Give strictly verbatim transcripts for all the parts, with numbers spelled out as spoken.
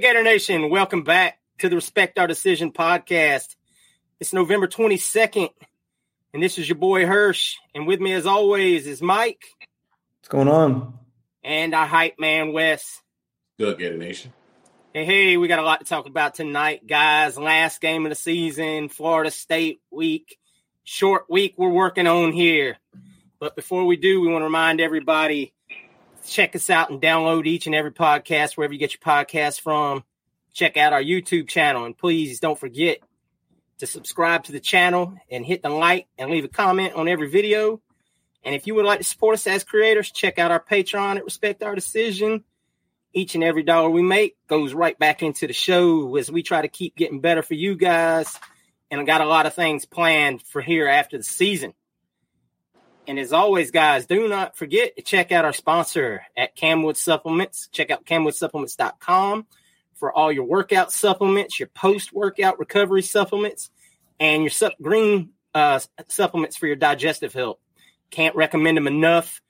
Gator Nation, welcome back to the Respect Our Decision podcast. It's November twenty-second, and this is your boy Hirsch, and with me as always is Mike. What's going on? And our hype man, Wes. Good, Gator Nation. Hey, hey, we got a lot to talk about tonight, guys. Last game of the season, Florida State week. Short week we're working on here. But before we do, we want to remind everybody, check us out and download each and every podcast wherever you get your podcasts from. Check out our YouTube channel. And please don't forget to subscribe to the channel and hit the like and leave a comment on every video. And if you would like to support us as creators, check out our Patreon at Respect Our Decision. Each and every dollar we make goes right back into the show as we try to keep getting better for you guys. And I got a lot of things planned for here after the season. And as always, guys, do not forget to check out our sponsor at Camwood Supplements. Check out camwood supplements dot com for all your workout supplements, your post-workout recovery supplements, and your sup- green uh, supplements for your digestive health. Can't recommend them enough.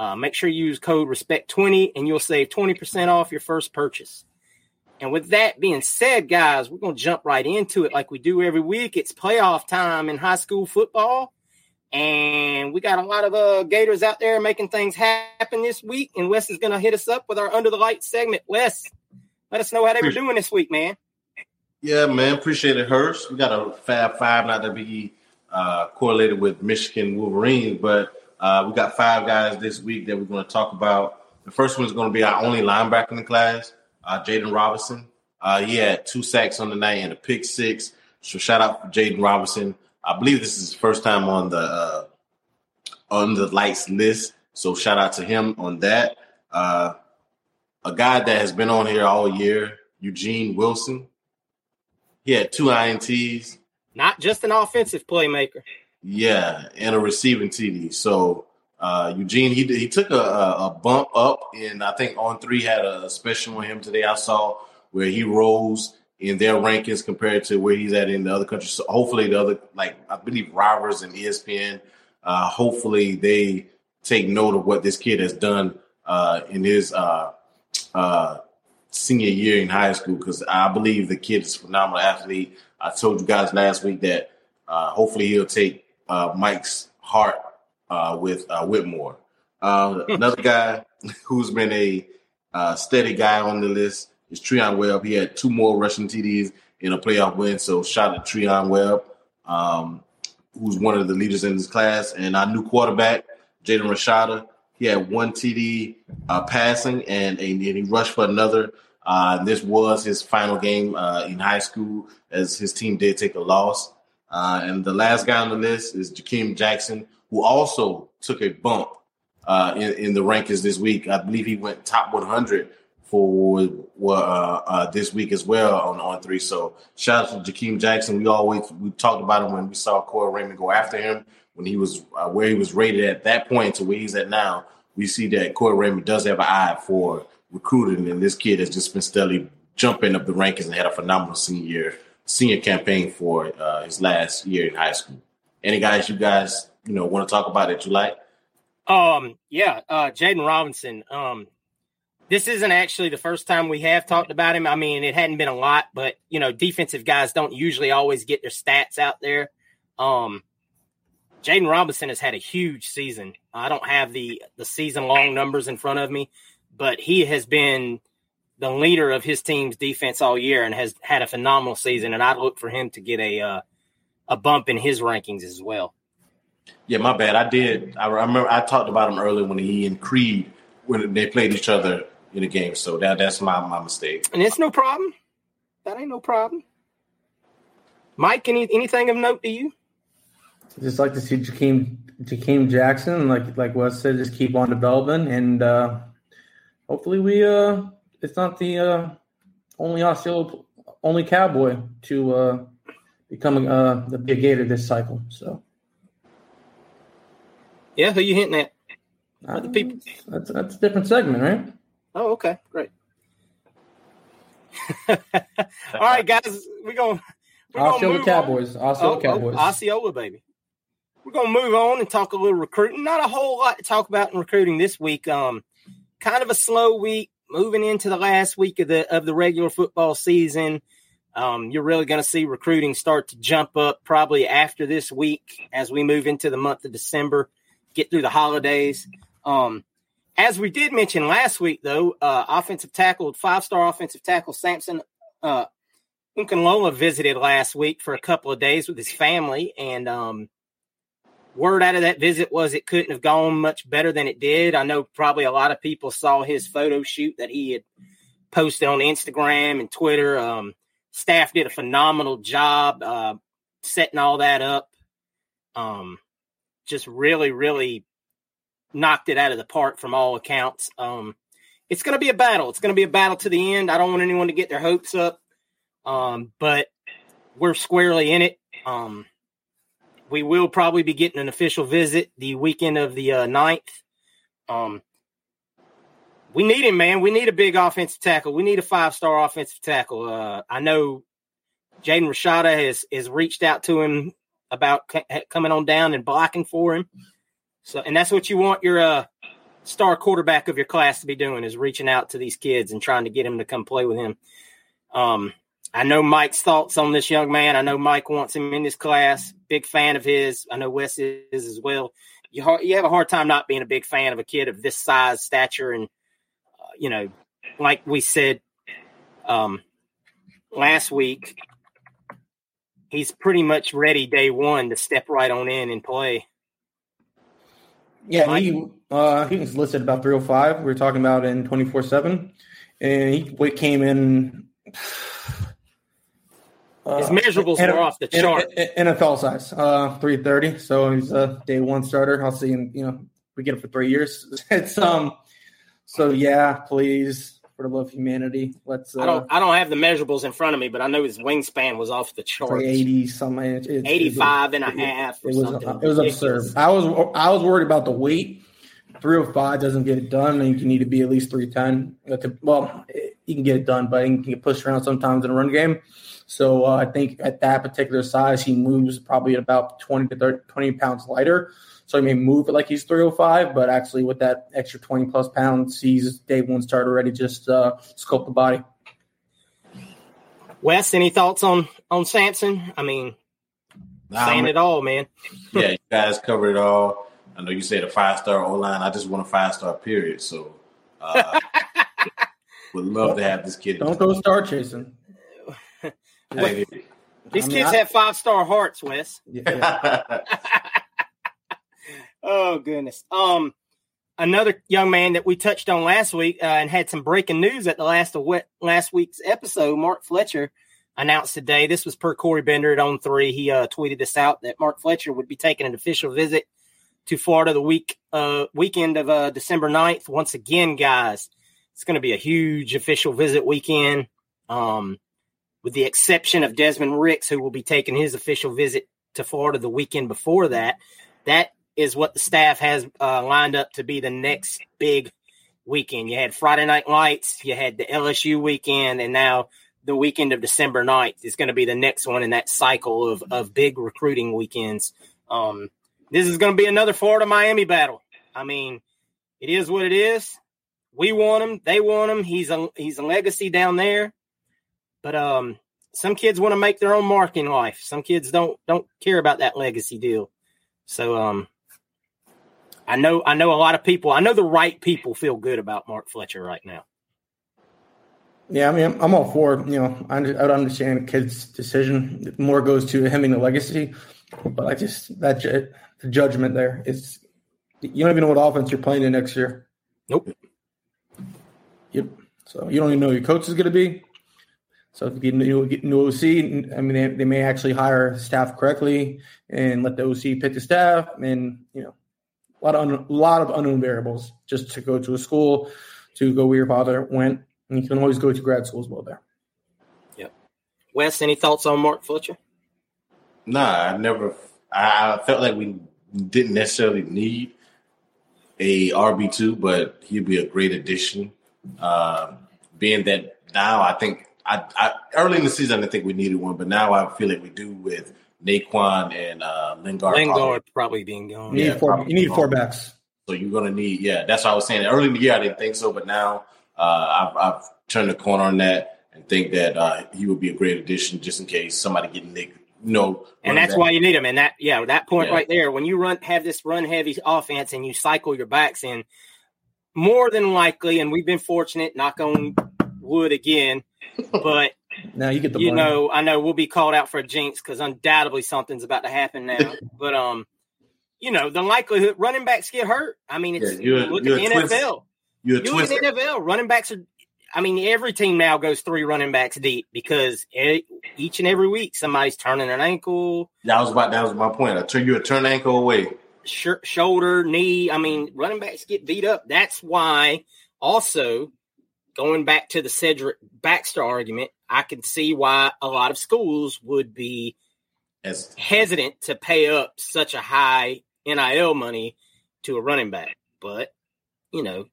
Uh, make sure you use code respect twenty, and you'll save twenty percent off your first purchase. And with that being said, guys, we're going to jump right into it like we do every week. It's playoff time in high school football. And we got a lot of uh, Gators out there making things happen this week. And Wes is going to hit us up with our Under the Light segment. Wes, let us know how they were doing this week, man. Yeah, man. Appreciate it, Hurst. We got a Fab Five, not to be uh, correlated with Michigan Wolverines, but uh, we got five guys this week that we're going to talk about. The first one is going to be our only linebacker in the class, uh, Jaden Robinson. Uh, he had two sacks on the night and a pick six. So shout out for Jaden Robinson. I believe this is his first time on the uh, on the lights list, so shout out to him on that. Uh, a guy that has been on here all year, Eugene Wilson. He had two I N Ts. Not just an offensive playmaker. Yeah, and a receiving T D. So uh, Eugene, he he took a, a bump up, and I think On Three had a special on him today. I saw where he rose in their rankings compared to where he's at in the other countries. So hopefully the other, like I believe Rivers and E S P N, uh, hopefully they take note of what this kid has done uh, in his uh, uh, senior year in high school, because I believe the kid is a phenomenal athlete. I told you guys last week that uh, hopefully he'll take uh, Mike's heart uh, with uh, Whitmore. Uh, another guy who's been a uh, steady guy on the list, it's Treon Webb. He had two more rushing T Ds in a playoff win, so shout out to Treon Webb, um, who's one of the leaders in this class. And our new quarterback, Jaden Rashada, he had one T D uh, passing, and, and he rushed for another. Uh, this was his final game uh, in high school, as his team did take a loss. Uh, and the last guy on the list is Jahkeem Jackson, who also took a bump uh, in, in the rankings this week. I believe he went top one hundred for uh, uh, this week as well on on three. So shout out to Jahkeem Jackson. We always we talked about him when we saw Corey Raymond go after him when he was uh, where he was rated at that point to where he's at now. We see that Corey Raymond does have an eye for recruiting, and this kid has just been steadily jumping up the rankings and had a phenomenal senior senior campaign for uh, his last year in high school. Any guys you guys you know want to talk about that you like? Um, yeah, uh, Jaden Robinson. Um. This isn't actually the first time we have talked about him. I mean, it hadn't been a lot, but, you know, defensive guys don't usually always get their stats out there. Um, Jaden Robinson has had a huge season. I don't have the, the season-long numbers in front of me, but he has been the leader of his team's defense all year and has had a phenomenal season, and I look for him to get a uh, a bump in his rankings as well. Yeah, my bad. I did. I remember I talked about him earlier when he and Creed, when they played each other in the game, so that that's my, my mistake. And it's no problem. That ain't no problem. Mike, any anything of note to you? I just like to see Jahkeem Jahkeem Jackson, like like Wes said, just keep on developing, and uh, hopefully we uh, it's not the uh, only Osceola only Cowboy to uh, become uh, the big Gator this cycle. So, yeah, who you hinting at? Other people. That's that's a different segment, right? Oh, okay, great. All right, guys, we're gonna we're I'll gonna show the Cowboys. On. I'll show oh, the Cowboys. Oh, Osceola, baby. We're gonna move on and talk a little recruiting. Not a whole lot to talk about in recruiting this week. Um, kind of a slow week. Moving into the last week of the of the regular football season, um, you're really gonna see recruiting start to jump up probably after this week as we move into the month of December, get through the holidays. Um, as we did mention last week, though, uh, offensive tackle, five-star offensive tackle Samson uh, Okunlola visited last week for a couple of days with his family, and um, word out of that visit was it couldn't have gone much better than it did. I know probably a lot of people saw his photo shoot that he had posted on Instagram and Twitter. Um, staff did a phenomenal job uh, setting all that up. Um, just really, really knocked it out of the park from all accounts. Um, it's going to be a battle. It's going to be a battle to the end. I don't want anyone to get their hopes up, um, but we're squarely in it. Um, we will probably be getting an official visit the weekend of the uh, ninth. Um, we need him, man. We need a big offensive tackle. We need a five-star offensive tackle. Uh, I know Jaden Rashada has, has reached out to him about c- coming on down and blocking for him. So, and that's what you want your uh, star quarterback of your class to be doing, is reaching out to these kids and trying to get them to come play with him. Um, I know Mike's thoughts on this young man. I know Mike wants him in this class. Big fan of his. I know Wes is as well. You ha- you have a hard time not being a big fan of a kid of this size, stature, and, uh, you know, like we said um, last week, he's pretty much ready day one to step right on in and play. Yeah, he uh, he was listed about three oh five. We were talking about in twenty-four seven, and he came in. Uh, His measurables were off the chart. N F L size, uh, three thirty. So he's a day one starter. I'll see him. You know, we get him for three years. It's um. So yeah, please, for the love of humanity, let's. Uh, I don't. I don't have the measurables in front of me, but I know his wingspan was off the chart. Eighty something, eighty-five and a half. Or it was. Something. It was absurd. I was. I was worried about the weight. Three hundred five doesn't get it done, and you need to be at least three ten. Well, you can get it done, but you can get pushed around sometimes in a run game. So uh, I think at that particular size, he moves probably at about twenty to thirty, twenty pounds lighter. So he may move it like he's three oh five, but actually with that extra twenty-plus pounds, he's day one starter already, just uh, sculpt the body. Wes, any thoughts on, on Samson? I mean, nah, saying I mean, it all, man. Yeah, you guys covered it all. I know you said a five-star O-line. I just want a five-star period, so uh, would love to have this kid. Don't go star chasing. Wait, these I mean, kids I, have five-star hearts, Wes. Yeah, yeah. Oh, goodness. Um, another young man that we touched on last week uh, and had some breaking news at the last of what, last week's episode, Mark Fletcher announced today. This was per Corey Bender at On three. He uh, tweeted this out that Mark Fletcher would be taking an official visit to Florida the week uh, weekend of uh, December ninth. Once again, guys, It's going to be a huge official visit weekend, um, with the exception of Desmond Ricks, who will be taking his official visit to Florida the weekend before that. That is what the staff has uh, lined up to be the next big weekend. You had Friday Night Lights, you had the L S U weekend, and now the weekend of December ninth is going to be the next one in that cycle of, of big recruiting weekends. Um, this is going to be another Florida-Miami battle. I mean, it is what it is. We want him. They want him. He's a he's a legacy down there. But um, some kids want to make their own mark in life. Some kids don't don't care about that legacy deal. So um, I know I know a lot of people. I know the right people feel good about Mark Fletcher right now. Yeah, I mean, I'm, I'm all for, you know, I, I would understand a kid's decision. More goes to him and the legacy. But I just, that the judgment there is, you don't even know what offense you're playing in next year. Nope. Yep. So you don't even know who your coach is going to be. So if you get a new O C, I mean, they, they may actually hire staff correctly and let the O C pick the staff, and, you know, a lot of, un, a lot of unknown variables just to go to a school, to go where your father went. And you can always go to grad school as well there. Yep. Wes, any thoughts on Mark Fletcher? Nah, I never – I felt like we didn't necessarily need a R B two, but he'd be a great addition. Uh, being that now I think I, – I early in the season I didn't think we needed one, but now I feel like we do with Naquan and uh, Lingard. Lingard probably, probably being gone. You need, yeah, four, you need four backs. So you're going to need – yeah, that's what I was saying. Early in the year I didn't think so, but now uh, I've, I've turned the corner on that and think that uh, he would be a great addition just in case somebody getting Nick. No, and that's back. Why you need them. And that, yeah, that point yeah. right there, when you run, have this run heavy offense and you cycle your backs in, more than likely, and we've been fortunate, knock on wood again, but now you get the, you blame. Know, I know we'll be called out for a jinx because undoubtedly something's about to happen now. But um, you know, the likelihood running backs get hurt. I mean, it's yeah, you're, look you're at the N F L. Twist. You're, you're in the N F L. Running backs are. I mean, every team now goes three running backs deep because each and every week somebody's turning an ankle. That was about that was my point. I turn you a turn ankle away. Sh- shoulder, knee. I mean, running backs get beat up. That's why. Also, going back to the Cedric Baxter argument, I can see why a lot of schools would be As- hesitant to pay up such a high N I L money to a running back. But you know.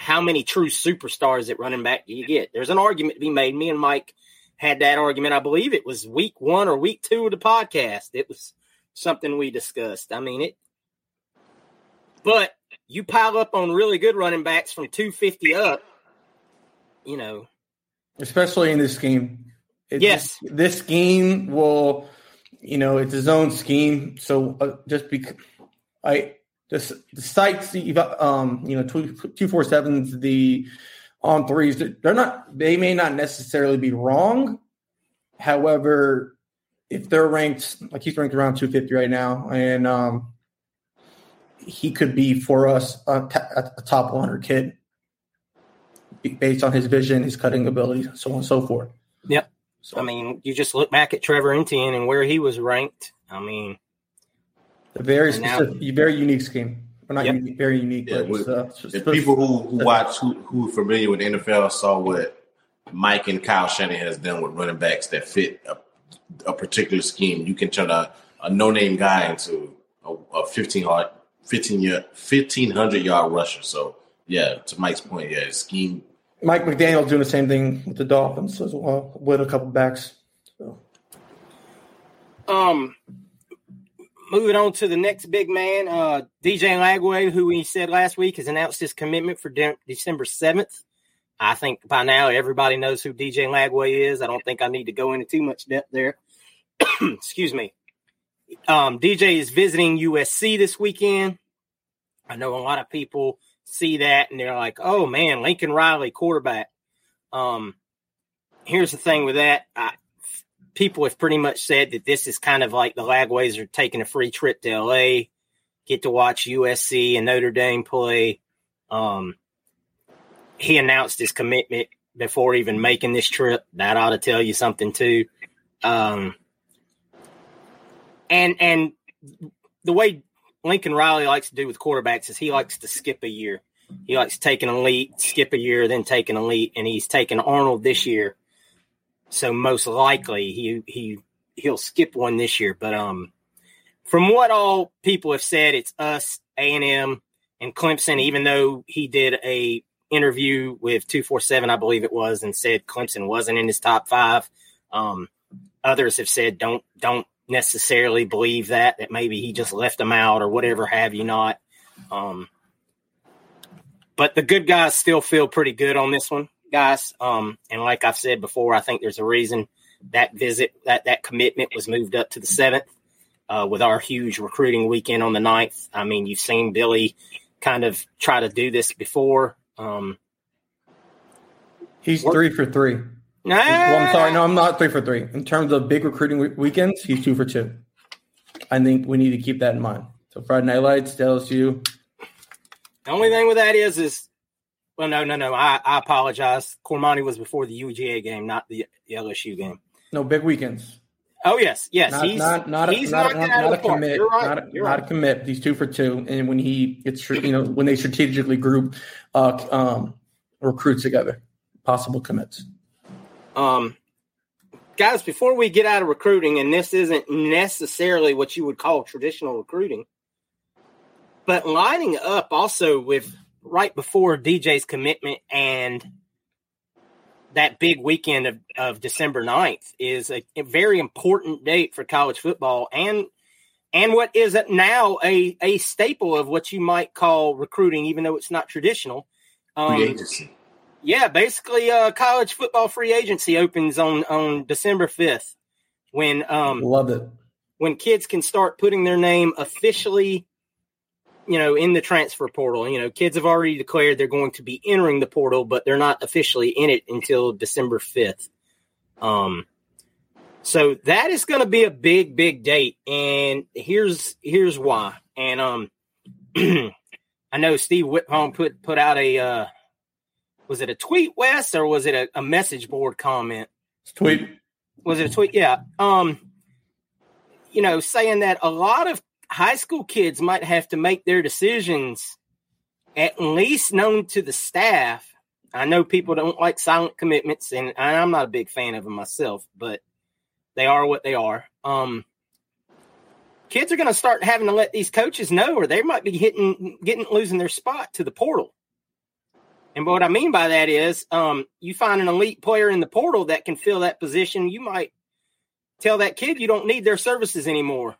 How many true superstars at running back do you get? There's an argument to be made. Me and Mike had that argument. I believe it was week one or week two of the podcast. It was something we discussed. I mean, it, but you pile up on really good running backs from two fifty up, you know. Especially in this scheme. It, yes. This, this scheme will, you know, it's his own scheme. So uh, just because I, The, the sites, um, you know, two forty-sevens, the on threes, they're not, they may not necessarily be wrong. However, if they're ranked, like he's ranked around two fifty right now, and um, he could be for us a, a top one hundred kid based on his vision, his cutting ability, so on and so forth. Yep. So, I mean, you just look back at Trevor Etienne and where he was ranked. I mean, A very specific, now, very unique scheme. We're not yep. unique, very unique. Yeah, but uh, if people who, who watch, who, who are familiar with the N F L, saw what Mike and Kyle Shanahan has done with running backs that fit a, a particular scheme. You can turn a, a no-name guy into a, a fifteen hundred yard rusher. So, yeah, to Mike's point, yeah, scheme. Mike McDaniel's doing the same thing with the Dolphins as well, with a couple backs. So. Um. Moving on to the next big man, uh, D J Lagway, who we said last week has announced his commitment for de- December seventh. I think by now everybody knows who D J Lagway is. I don't think I need to go into too much depth there. Excuse me. Um, D J is visiting U S C this weekend. I know a lot of people see that and they're like, oh, man, Lincoln Riley, quarterback. Um, here's the thing with that. I, People have pretty much said that this is kind of like the Lagways are taking a free trip to L A, get to watch U S C and Notre Dame play. Um, he announced his commitment before even making this trip. That ought to tell you something too. Um, and and the way Lincoln Riley likes to do with quarterbacks is he likes to skip a year. He likes taking an elite, skip a year, then take an elite, and he's taking Arnold this year. So most likely he he he'll skip one this year. But um, from what all people have said, it's us, A and M, and Clemson. Even though he did a interview with two forty-seven, I believe it was, and said Clemson wasn't in his top five. Um, others have said don't don't necessarily believe that that maybe he just left them out or whatever have you not. Um, but the good guys still feel pretty good on this one, guys. Um, and like I've said before, I think there's a reason that visit, that, that commitment was moved up to the seventh uh, with our huge recruiting weekend on the ninth. I mean, you've seen Billy kind of try to do this before. Um, he's work. three for three. Nah. Well, I'm sorry. No, I'm not three for three. In terms of big recruiting w- weekends, he's two for two. I think we need to keep that in mind. So Friday Night Lights, L S U. The only thing with that is, is well, no, no, no. I, I apologize. Cormani was before the U G A game, not the, the L S U game. No, big weekends. Oh, yes, yes. Not, he's not, not, he's not, not, not, not a commit. You're right. Not, You're not right. a commit. He's two for two. And when he, it's you know, when they strategically group uh, um, recruits together, possible commits. Um, guys, before we get out of recruiting, and this isn't necessarily what you would call traditional recruiting, but lining up also with right before D J's commitment and that big weekend of, of December ninth is a, a very important date for college football and and what is now a, a staple of what you might call recruiting, even though it's not traditional. Um, free agency. Yeah, basically uh, college football free agency opens on, on December fifth when um, Love it. when kids can start putting their name officially, you know, in the transfer portal. You know, kids have already declared they're going to be entering the portal, but they're not officially in it until December fifth. Um, so that is going to be a big, big date. And here's, here's why. And, um, I know Steve Whitcomb put, put out a, uh, was it a tweet, Wes, or was it a, a message board comment? It's tweet. Was it a tweet? Yeah. Um, you know, saying that a lot of high school kids might have to make their decisions at least known to the staff. I know people don't like silent commitments, and I'm not a big fan of them myself, but they are what they are. Um, kids are going to start having to let these coaches know, or they might be hitting, getting, losing their spot to the portal. And what I mean by that is um, you find an elite player in the portal that can fill that position. You might tell that kid you don't need their services anymore.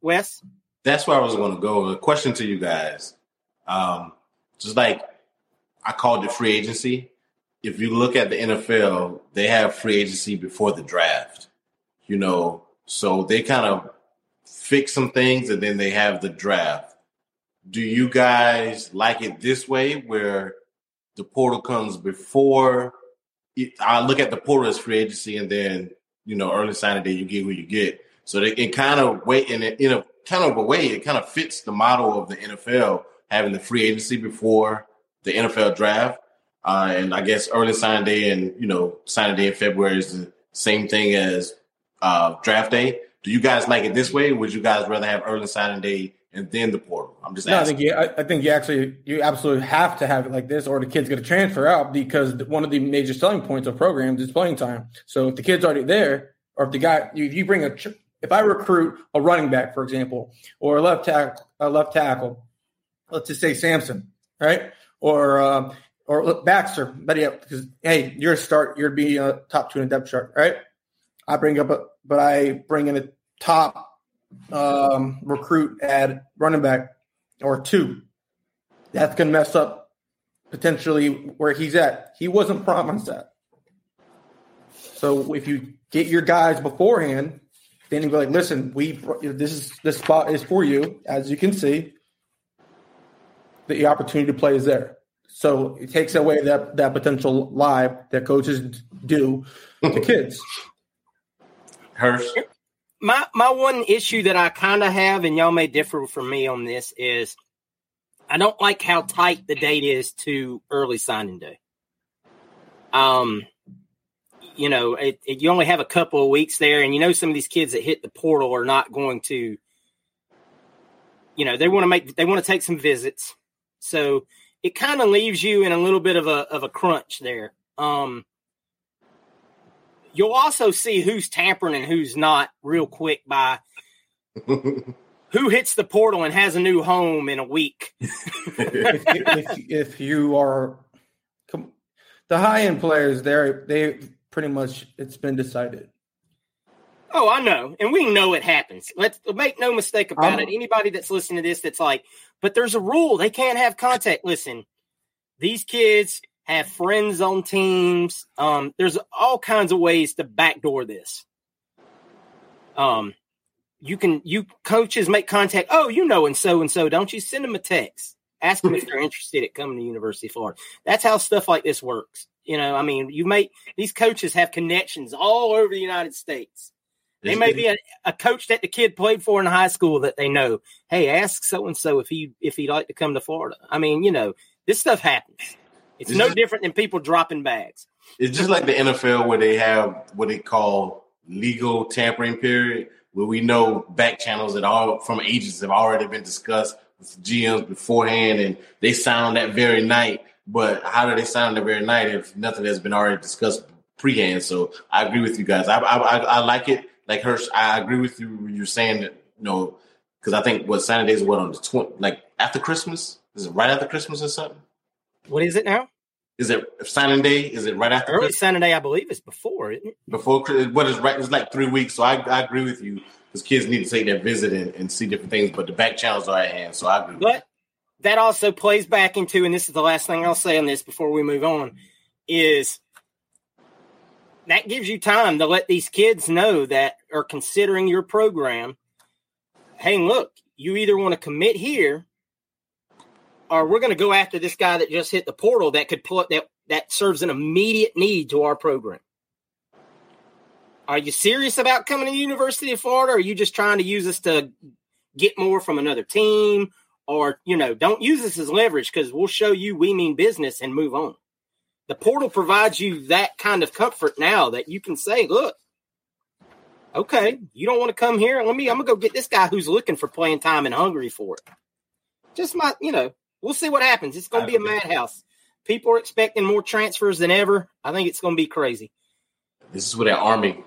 Wes? That's where I was going to go. A question to you guys. Um, just like I called it free agency. If you look at the N F L, they have free agency before the draft, you know, so they kind of fix some things and then they have the draft. Do you guys like it this way where the portal comes before? It, I look at the portal as free agency and then, you know, early signing day, you get who you get. So they can kind of wait in a, in a kind of a way, it kind of fits the model of the N F L, having the free agency before the N F L draft. Uh, and I guess early signing day and, you know, signing day in February is the same thing as uh, draft day. Do you guys like it this way? Would you guys rather have early signing day and then the portal? I'm just no, asking. I think, you, I, I think you actually, you absolutely have to have it like this or the kid's going to transfer out because one of the major selling points of programs is playing time. So if the kid's already there or if the guy, if you bring a – if I recruit a running back, for example, or a left tackle, a left tackle, let's just say Samson, right, or uh, or Baxter, but yeah, because hey, you're a start, you're be a top two in the depth chart, right? I bring up, a, but I bring in a top um, recruit at running back or two. That's gonna mess up potentially where he's at. He wasn't promised that. So if you get your guys beforehand. Then you go like, listen, we this is this spot is for you. As you can see, the opportunity to play is there. So it takes away that, that potential lie that coaches do to kids. Hirsch. My my one issue that I kind of have, and y'all may differ from me on this, is I don't like how tight the date is to early signing day. Um. You know, it, it, you only have a couple of weeks there, and you know some of these kids that hit the portal are not going to. You know, they want to make, they want to take some visits. So it kind of leaves you in a little bit of a of a crunch there. Um, you'll also see who's tampering and who's not real quick by who hits the portal and has a new home in a week. if, if you are the high-end players, they're, they pretty much it's been decided. Oh, I know. And we know it happens. Let's make no mistake about um, it. Anybody that's listening to this that's like, but there's a rule. They can't have contact. Listen, these kids have friends on teams. Um, there's all kinds of ways to backdoor this. Um, you can, you coaches make contact. Oh, you know, and so and so, don't you? Send them a text. Ask them if they're interested at coming to University of Florida. That's how stuff like this works. You know, I mean, you make these coaches have connections all over the United States. They may be a, a coach that the kid played for in high school that they know. Hey, ask so-and-so if, he, if he'd like to come to Florida. I mean, you know, this stuff happens. It's, it's no just, different than people dropping bags. It's just like the N F L where they have what they call legal tampering period, where we know back channels that all from agents have already been discussed with G Ms beforehand, and they sign that very night. But how do they sign that very night if nothing has been already discussed pre-hand? So I agree with you guys. I I, I, I like it. Like, Hirsch, I agree with you when you're saying that, you know, because I think what Saturday is what on the tw- like after Christmas? Is it right after Christmas or something? What is it now? Is it signing day? Is it right after Early Christmas? Signing day, I believe, is before, isn't it? Before, what is right? It's like three weeks. So I, I agree with you because kids need to take their visit and, and see different things, but the back channels are at hand. So I agree. But with that also plays back into, and this is the last thing I'll say on this before we move on, is that gives you time to let these kids know that are considering your program. Hey, look, you either want to commit here or we're going to go after this guy that just hit the portal that could pull up that, that serves an immediate need to our program. Are you serious about coming to the University of Florida? Or are you just trying to use us to get more from another team? Or, you know, don't use us as leverage because we'll show you we mean business and move on. The portal provides you that kind of comfort now that you can say, look, okay, you don't want to come here. Let me, I'm going to go get this guy who's looking for playing time and hungry for it. Just my, you know, we'll see what happens. It's going to be a madhouse. People are expecting more transfers than ever. I think it's going to be crazy. This is where the Army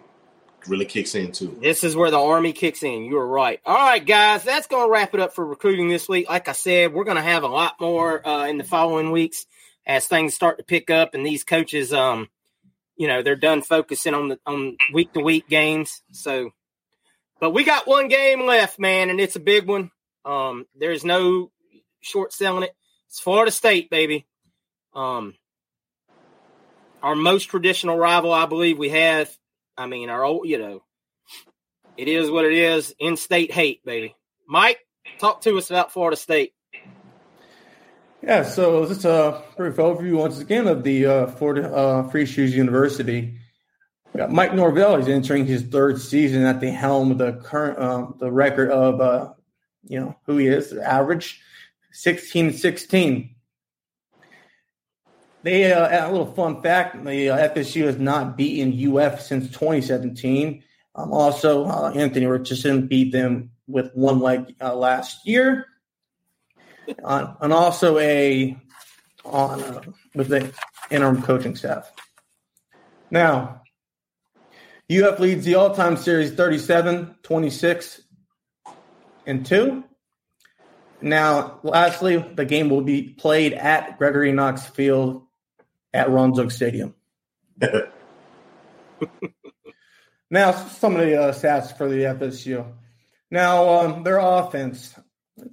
really kicks in, too. This is where the Army kicks in. You're right. All right, guys, that's going to wrap it up for recruiting this week. Like I said, we're going to have a lot more uh, in the following weeks. As things start to pick up and these coaches, um, you know, they're done focusing on the on week to week games. So, but we got one game left, man, and it's a big one. Um, there's no short selling it. It's Florida State, baby. Um, our most traditional rival, I believe we have. I mean, our old, you know, it is what it is. In-state hate, baby. Mike, talk to us about Florida State. Yeah, so just a brief overview once again of the uh, Florida uh, Free Shoes University. We got Mike Norvell. He's entering his third season at the helm of the current uh, the record of uh, you know who he is, the average sixteen sixteen. They uh, a little fun fact: the uh, F S U has not beaten U F since twenty seventeen. Um, also, uh, Anthony Richardson beat them with one leg uh, last year. Uh, and also a on uh, with the interim coaching staff. Now, U F leads the all-time series thirty-seven, twenty-six, and two. Now, lastly, the game will be played at Gregory Knox Field at Ronzog Stadium. Now, some of the uh, stats for the F S U. Now, um, their offense.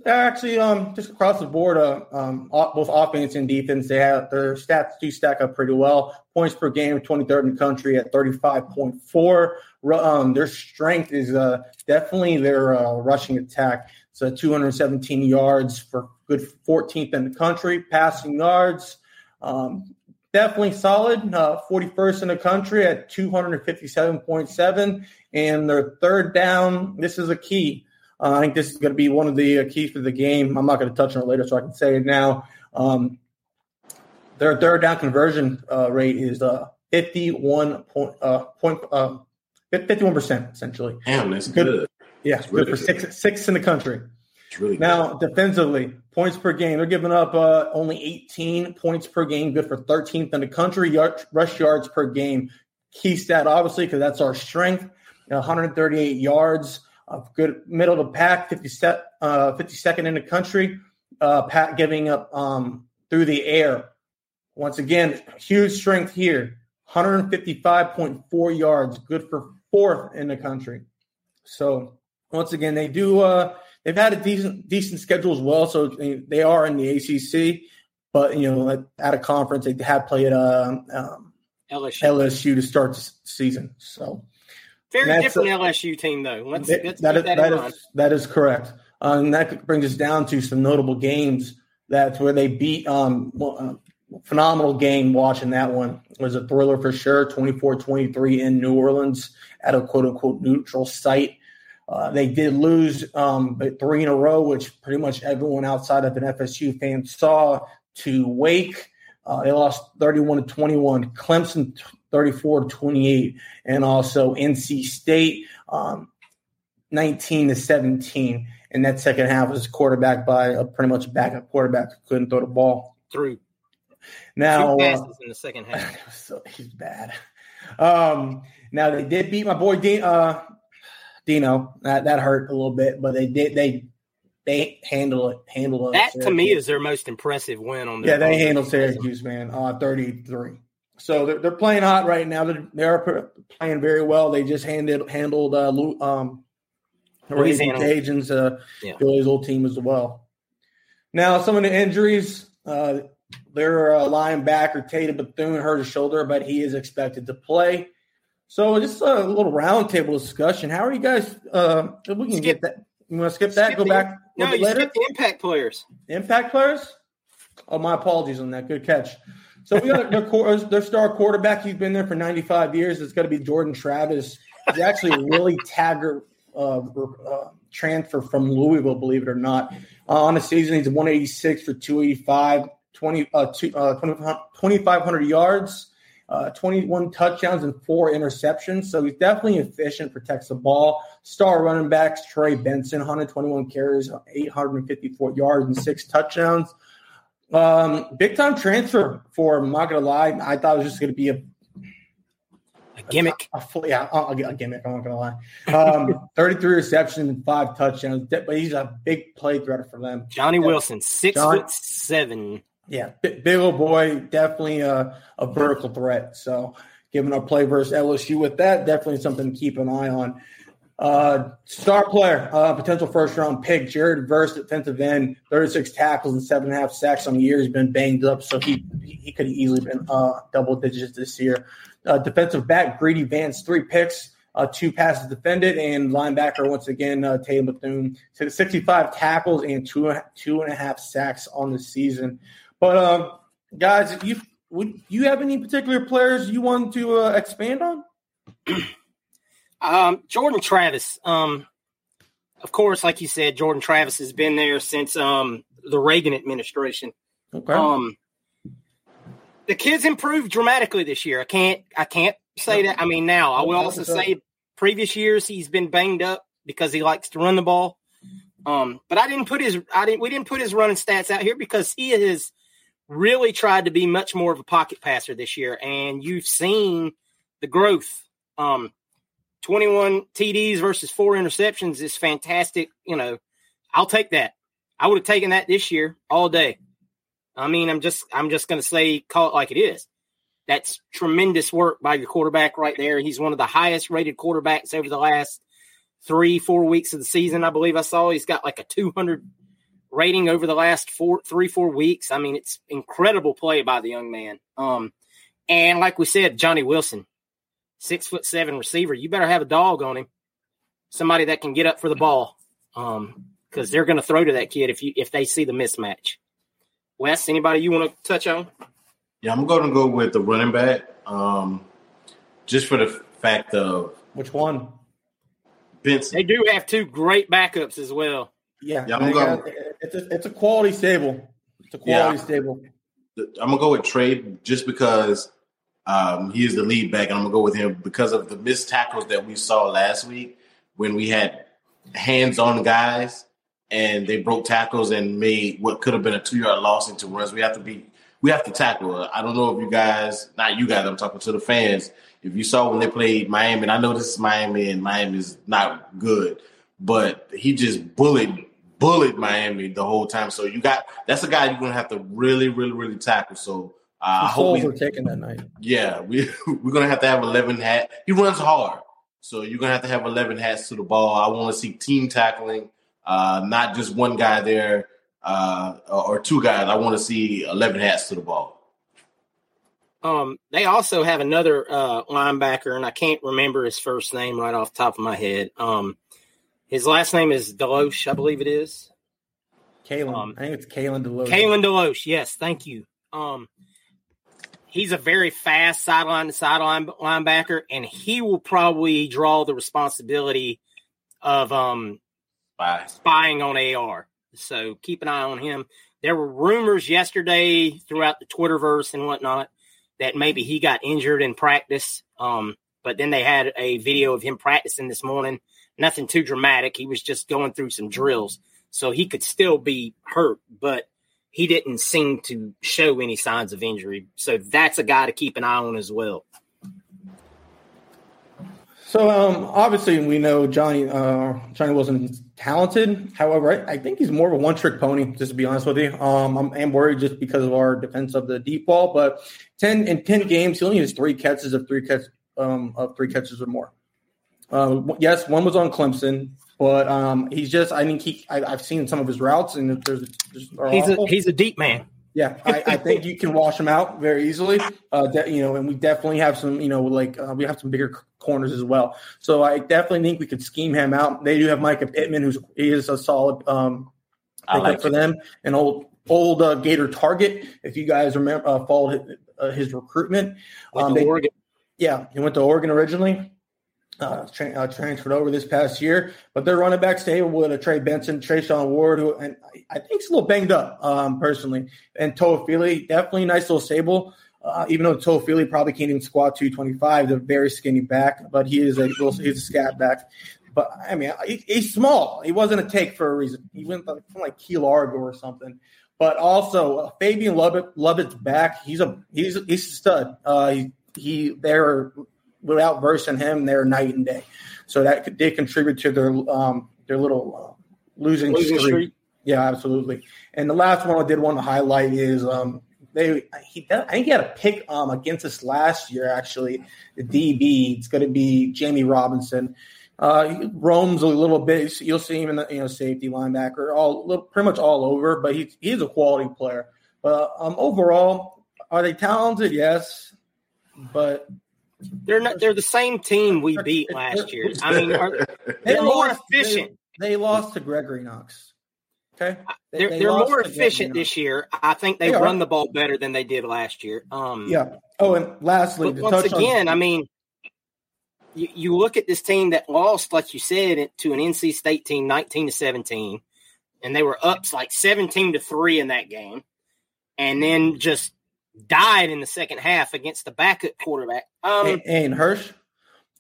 Actually, um, just across the board, uh, um, both offense and defense, they have their stats do stack up pretty well. Points per game, twenty-third in the country at thirty-five point four. Um, their strength is uh, definitely their uh, rushing attack. So two hundred seventeen yards for good fourteenth in the country. Passing yards, um, definitely solid. Uh, forty-first in the country at two hundred fifty-seven point seven. And their third down, this is a key. Uh, I think this is going to be one of the uh, keys for the game. I'm not going to touch on it later, so I can say it now. Um, their third down conversion uh, rate is uh, fifty-one point, uh, point, uh, fifty-one percent, essentially. Damn, that's good. good. Yeah, that's really good for six, six in the country. It's really now good. Defensively, points per game. They're giving up uh, only eighteen points per game, good for thirteenth in the country. Yard, rush yards per game, key stat, obviously, because that's our strength. one hundred thirty-eight yards, uh, good middle of the pack, fifty-second, uh, fifty-second in the country. Uh, Pat giving up um, through the air. Once again, huge strength here. one hundred fifty-five point four yards, good for fourth in the country. So once again, they do. Uh, they've had a decent decent schedule as well. So they are in the A C C, but you know, at a conference, they have played uh, um, L S U. L S U to start the season. So very different uh, L S U team, though. Let's, it, let's that, is, that, that, is, that is correct. Uh, and that brings us down to some notable games. That's where they beat. Um, well, uh, phenomenal game watching that one. It was a thriller for sure, twenty-four twenty-three in New Orleans at a quote-unquote neutral site. Uh, they did lose um, but three in a row, which pretty much everyone outside of an F S U fan saw, to Wake. Uh, they lost thirty-one to twenty-one, Clemson thirty-four to twenty-eight, and also N C State um, nineteen to seventeen. And that second half was quarterbacked by a pretty much backup quarterback who couldn't throw the ball through. Now, Two passes in the second half. So he's bad. Um, now they did beat my boy D, uh, Dino. That that hurt a little bit, but they did they they handle it handle it. That Syracuse. To me is their most impressive win on. Yeah, they handled Syracuse, man. Uh, thirty-three. So they're, they're playing hot right now. They're, they are playing very well. They just handed handled uh, um, Louisiana Cajuns, uh, yeah. Billy's old team as well. Now some of the injuries. Uh, Their uh, linebacker, Tatum Bethune, hurt his shoulder, but he is expected to play. So just a little roundtable discussion. How are you guys uh, – we can skip. Get that. You want to skip that? Skip go the, back No, you later? Skip the impact players. Impact players? Oh, my apologies on that. Good catch. So we got their, their star quarterback. He's been there for ninety-five years. It's going to be Jordan Travis. He's actually Willie Taggart uh, uh, transfer from Louisville, believe it or not. Uh, on the season, he's one eighty-six for two eighty-five. twenty-five hundred yards, uh, twenty-one touchdowns, and four interceptions. So he's definitely efficient, protects the ball. Star running backs, Trey Benson, one hundred twenty-one carries, eight hundred fifty-four yards, and six touchdowns. Um, big-time transfer for, I'm not going to lie, I thought it was just going to be a A gimmick. A, a, yeah, a, a gimmick. I'm not going to lie. Um, thirty-three receptions and five touchdowns. But he's a big play threat for them. Johnny yeah. Wilson, six John, foot seven. Yeah, big, big old boy, definitely a, a vertical threat. So giving a play versus L S U with that, definitely something to keep an eye on. Uh, star player, uh, potential first-round pick, Jared Verse, defensive end, thirty-six tackles and seven and a half sacks on the year. He's been banged up, so he he could have easily been uh, double digits this year. Uh, defensive back, Greedy Vance, three picks, uh, two passes defended, and linebacker, once again, uh, Tatum Bethune, sixty-five tackles and two, two and a half sacks on the season. But, uh, guys, you would you have any particular players you want to uh, expand on? um, Jordan Travis. Um, of course, like you said, Jordan Travis has been there since um, the Reagan administration. Okay. Um, The kids improved dramatically this year. I can't I can't say that. I mean, now I will also say previous years he's been banged up because he likes to run the ball. Um, but I didn't put his I didn't we didn't put his running stats out here because he has really tried to be much more of a pocket passer this year, and you've seen the growth. Um, twenty-one T Ds versus four interceptions is fantastic. You know, I'll take that. I would have taken that this year all day. I mean, I'm just I'm just going to say, call it like it is. That's tremendous work by your quarterback right there. He's one of the highest-rated quarterbacks over the last three, four weeks of the season, I believe I saw. He's got like a two hundred rating over the last four, three, four weeks. I mean, it's incredible play by the young man. Um, and like we said, Johnny Wilson, six foot seven receiver. You better have a dog on him, somebody that can get up for the ball, because um, they're going to throw to that kid if you if they see the mismatch. Wes, anybody you want to touch on? Yeah, I'm going to go with the running back, um, just for the fact of which one? Benson. They do have two great backups as well. Yeah, yeah I'm going. Got, it's a it's a quality stable. It's a quality yeah, stable. I'm gonna go with Trey just because um, he is the lead back, and I'm gonna go with him because of the missed tackles that we saw last week when we had hands-on guys and they broke tackles and made what could have been a two-yard loss into runs. We have to be we have to tackle. I don't know if you guys, not you guys, I'm talking to the fans. If you saw when they played Miami, and I know this is Miami and Miami is not good, but he just bullied bullied Miami the whole time. So you got that's a guy you're gonna have to really, really, really tackle. So uh, I hope we're taking that night. Yeah, we we're gonna have to have eleven hat. He runs hard. So you're going to have to have eleven hats to the ball. I want to see team tackling, uh, not just one guy there uh, or two guys. I want to see eleven hats to the ball. Um, they also have another uh, linebacker, and I can't remember his first name right off the top of my head. Um, his last name is Deloche, I believe it is. Kalen. Um, I think it's Kalen Deloche. Kalen Deloche, yes, thank you. Um He's a very fast sideline to sideline linebacker, and he will probably draw the responsibility of um, Spy. spying on A R. So keep an eye on him. There were rumors yesterday throughout the Twitterverse and whatnot that maybe he got injured in practice, um, but then they had a video of him practicing this morning. Nothing too dramatic. He was just going through some drills, so he could still be hurt, but he didn't seem to show any signs of injury. So that's a guy to keep an eye on as well. So um, obviously we know Johnny uh, Johnny Wilson's talented. However, I, I think he's more of a one-trick pony, just to be honest with you. Um, I'm, I'm worried just because of our defense of the deep ball. But ten in ten games, he only has three catches of three catch, um, of three catches or more. Uh, yes, one was on Clemson. But um, he's just, I think he, I, I've seen some of his routes, and there's, there's he's a, he's a deep man. Yeah, I, I think you can wash him out very easily. Uh, de- you know, and we definitely have some, you know, like uh, we have some bigger c- corners as well. So I definitely think we could scheme him out. They do have Micah Pittman, who's he is a solid um, pickup like for them, an old old uh, Gator target. If you guys remember, uh, followed his, uh, his recruitment. Um, they, Oregon. Yeah, he went to Oregon originally. Uh, tra- uh, transferred over this past year, but their running backs stable with a Trey Benson, Trayshawn Ward, who and I, I think he's a little banged up um, personally, and To'Afili, definitely nice little stable. Uh, even though To'Afili probably can't even squat two twenty-five, they're very skinny back, but he is a he's a scat back. But I mean, he, he's small. He wasn't a take for a reason. He went like, from like Key Largo or something. But also uh, Fabian Lovett, Lovett's back. He's a he's a, he's a stud. Uh, he he they're. Without versing him, they're night and day. So that did contribute to their um, their little uh, losing, losing streak. streak. Yeah, absolutely. And the last one I did want to highlight is um, they. He, I think he had a pick um, against us last year, actually. The D B, it's going to be Jamie Robinson. Uh, he roams a little bit. You'll see him in the you know safety linebacker, all little, pretty much all over. But he he's a quality player. But um, overall, are they talented? Yes, but. They're not. They're the same team we beat last year. I mean, are, they're more efficient. They, they lost to Gregory Knox. Okay, they, they're, they they're more efficient this year. I think they, they run the ball better than they did last year. Um, yeah. Oh, and lastly, but once again, on- I mean, you, you look at this team that lost, like you said, to an N C State team, nineteen to seventeen, and they were up like seventeen to three in that game, and then just. Died in the second half against the backup quarterback. Um, and, and Hirsch,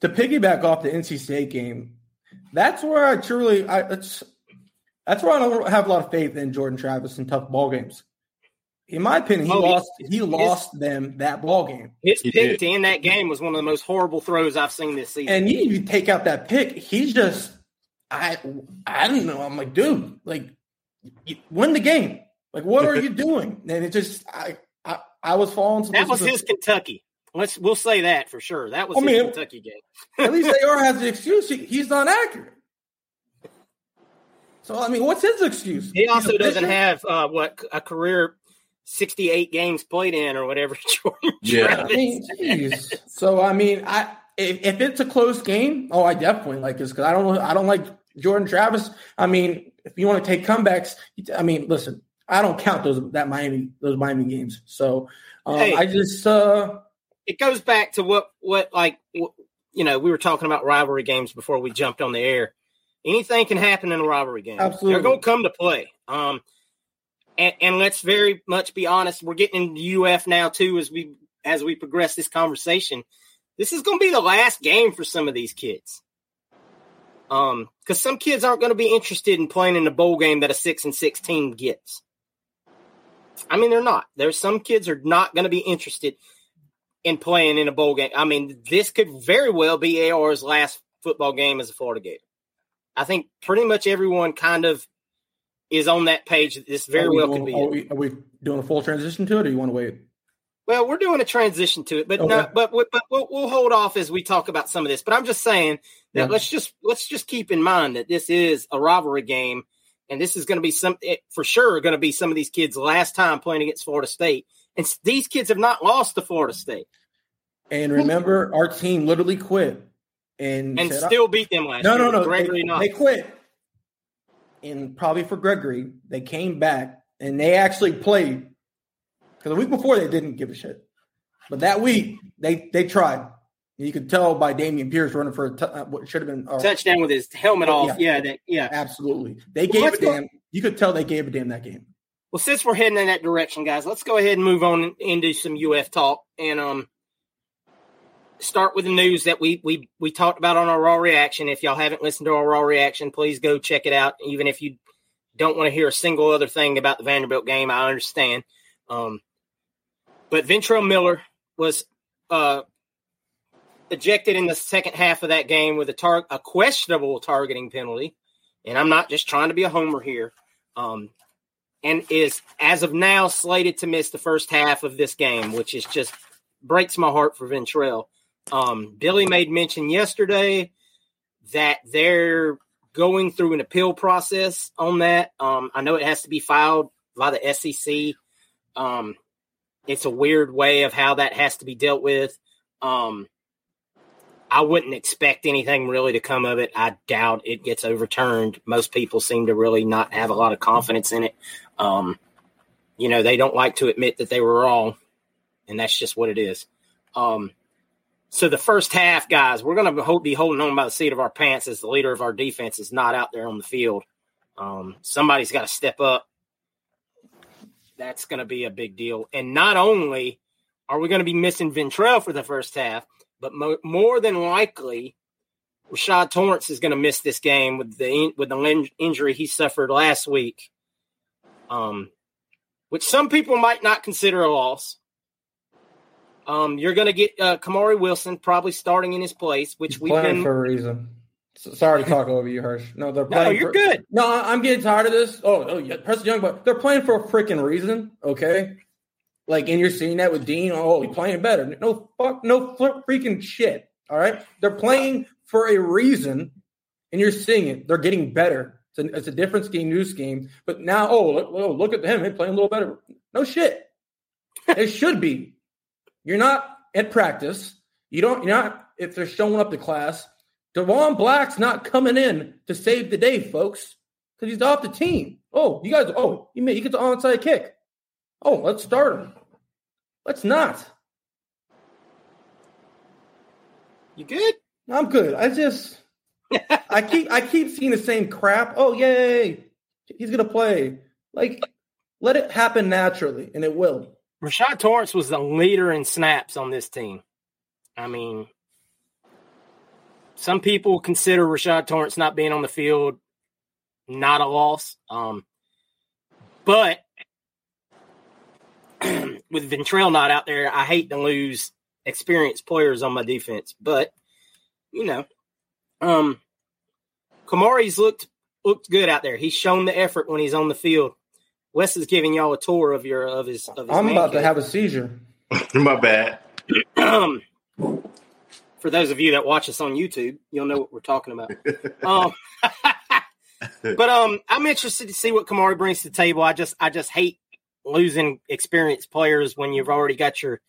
to piggyback off the N C State game, that's where I truly, I that's, that's where I don't have a lot of faith in Jordan Travis in tough ball games. In my opinion, he oh, lost. He, he lost his, them that ball game. His he pick did. to end that game was one of the most horrible throws I've seen this season. And you take out that pick, he's just, I, I don't know. I'm like, dude, like, win the game. Like, what are you doing? And it just, I. I was falling. That was his Kentucky. Let's we'll say that for sure. That was I his mean, Kentucky game. At least A R has the excuse. He, he's not accurate. So I mean, what's his excuse? He also doesn't have uh, what a career sixty-eight games played in or whatever. Jordan yeah. I mean, so I mean, I if, if it's a close game, oh, I definitely like this because I don't I don't like Jordan Travis. I mean, if you want to take comebacks, I mean, listen. I don't count those that Miami those Miami games. So um, hey, I just uh, it goes back to what what like what, you know we were talking about rivalry games before we jumped on the air. Anything can happen in a rivalry game. Absolutely, they're going to come to play. Um, and, and let's very much be honest. We're getting into U F now too as we as we progress this conversation. This is going to be the last game for some of these kids. Um, because some kids aren't going to be interested in playing in the bowl game that a six and six team gets. I mean, they're not. There's some kids are not going to be interested in playing in a bowl game. I mean, this could very well be A R's last football game as a Florida Gator. I think pretty much everyone kind of is on that page that this very well could be it. Are we, are we doing a full transition to it, or do you want to wait? Well, we're doing a transition to it, but okay. no, but, but we'll, we'll hold off as we talk about some of this. But I'm just saying that yeah. let's just let's just keep in mind that this is a rivalry game, and this is going to be some for sure going to be some of these kids' last time playing against Florida State, and these kids have not lost to Florida State. And remember, our team literally quit and and said, still beat them last. No, year. No, no, Gregory they, not. They quit, and probably for Gregory, they came back and they actually played. Because the week before, they didn't give a shit. But that week, they they tried. You could tell by Damian Pierce running for a t- uh, what should have been a touchdown with his helmet off. Yeah, yeah. That, yeah. Absolutely. They well, gave a damn. Go. You could tell they gave a damn that game. Well, since we're heading in that direction, guys, let's go ahead and move on into some U F talk and um start with the news that we we we talked about on our Raw Reaction. If y'all haven't listened to our Raw Reaction, please go check it out. Even if you don't want to hear a single other thing about the Vanderbilt game, I understand. Um. But Ventrell Miller was uh, ejected in the second half of that game with a, tar- a questionable targeting penalty, and I'm not just trying to be a homer here, um, and is, as of now, slated to miss the first half of this game, which is just breaks my heart for Ventrell. Um, Billy made mention yesterday that they're going through an appeal process on that. Um, I know it has to be filed by the S E C. Um It's a weird way of how that has to be dealt with. Um, I wouldn't expect anything really to come of it. I doubt it gets overturned. Most people seem to really not have a lot of confidence in it. Um, you know, they don't like to admit that they were wrong, and that's just what it is. Um, so the first half, guys, we're going to be holding on by the seat of our pants as the leader of our defense is not out there on the field. Um, somebody's got to step up. That's going to be a big deal. And not only are we going to be missing Ventrell for the first half, but mo- more than likely, Rashad Torrance is going to miss this game with the in- with the in- injury he suffered last week, um, which some people might not consider a loss. Um, you're going to get uh, Kamari Wilson probably starting in his place, which He's we've been – for a reason. Sorry to talk over you, Hirsch. No, they're playing. No, you're for, good. No, I'm getting tired of this. Oh, oh, yeah, Preston Young, but they're playing for a freaking reason, okay? Like, and you're seeing that with Dean. Oh, he's playing better. No, fuck, no freaking shit. All right, they're playing for a reason, and you're seeing it. They're getting better. It's a, it's a different scheme, new scheme. But now, oh, look, oh, look at him. He's playing a little better. No shit. It should be. You're not at practice. You don't. You're not if they're showing up to class. Devon Black's not coming in to save the day, folks, because he's off the team. Oh, you guys, oh, he, made, he gets an onside kick. Oh, let's start him. Let's not. You good? I'm good. I just, I keep I keep seeing the same crap. Oh, yay, he's going to play. Like, let it happen naturally, and it will. Rashad Torrance was the leader in snaps on this team. I mean... Some people consider Rashad Torrance not being on the field not a loss. Um, but with Ventrell not out there, I hate to lose experienced players on my defense. But, you know, um, Kamari's looked looked good out there. He's shown the effort when he's on the field. Wes is giving y'all a tour of your of his of his I'm about kid. to have a seizure. My bad. um For those of you that watch us on YouTube, you'll know what we're talking about. um, but um, I'm interested to see what Kamari brings to the table. I just I just hate losing experienced players when you've already got your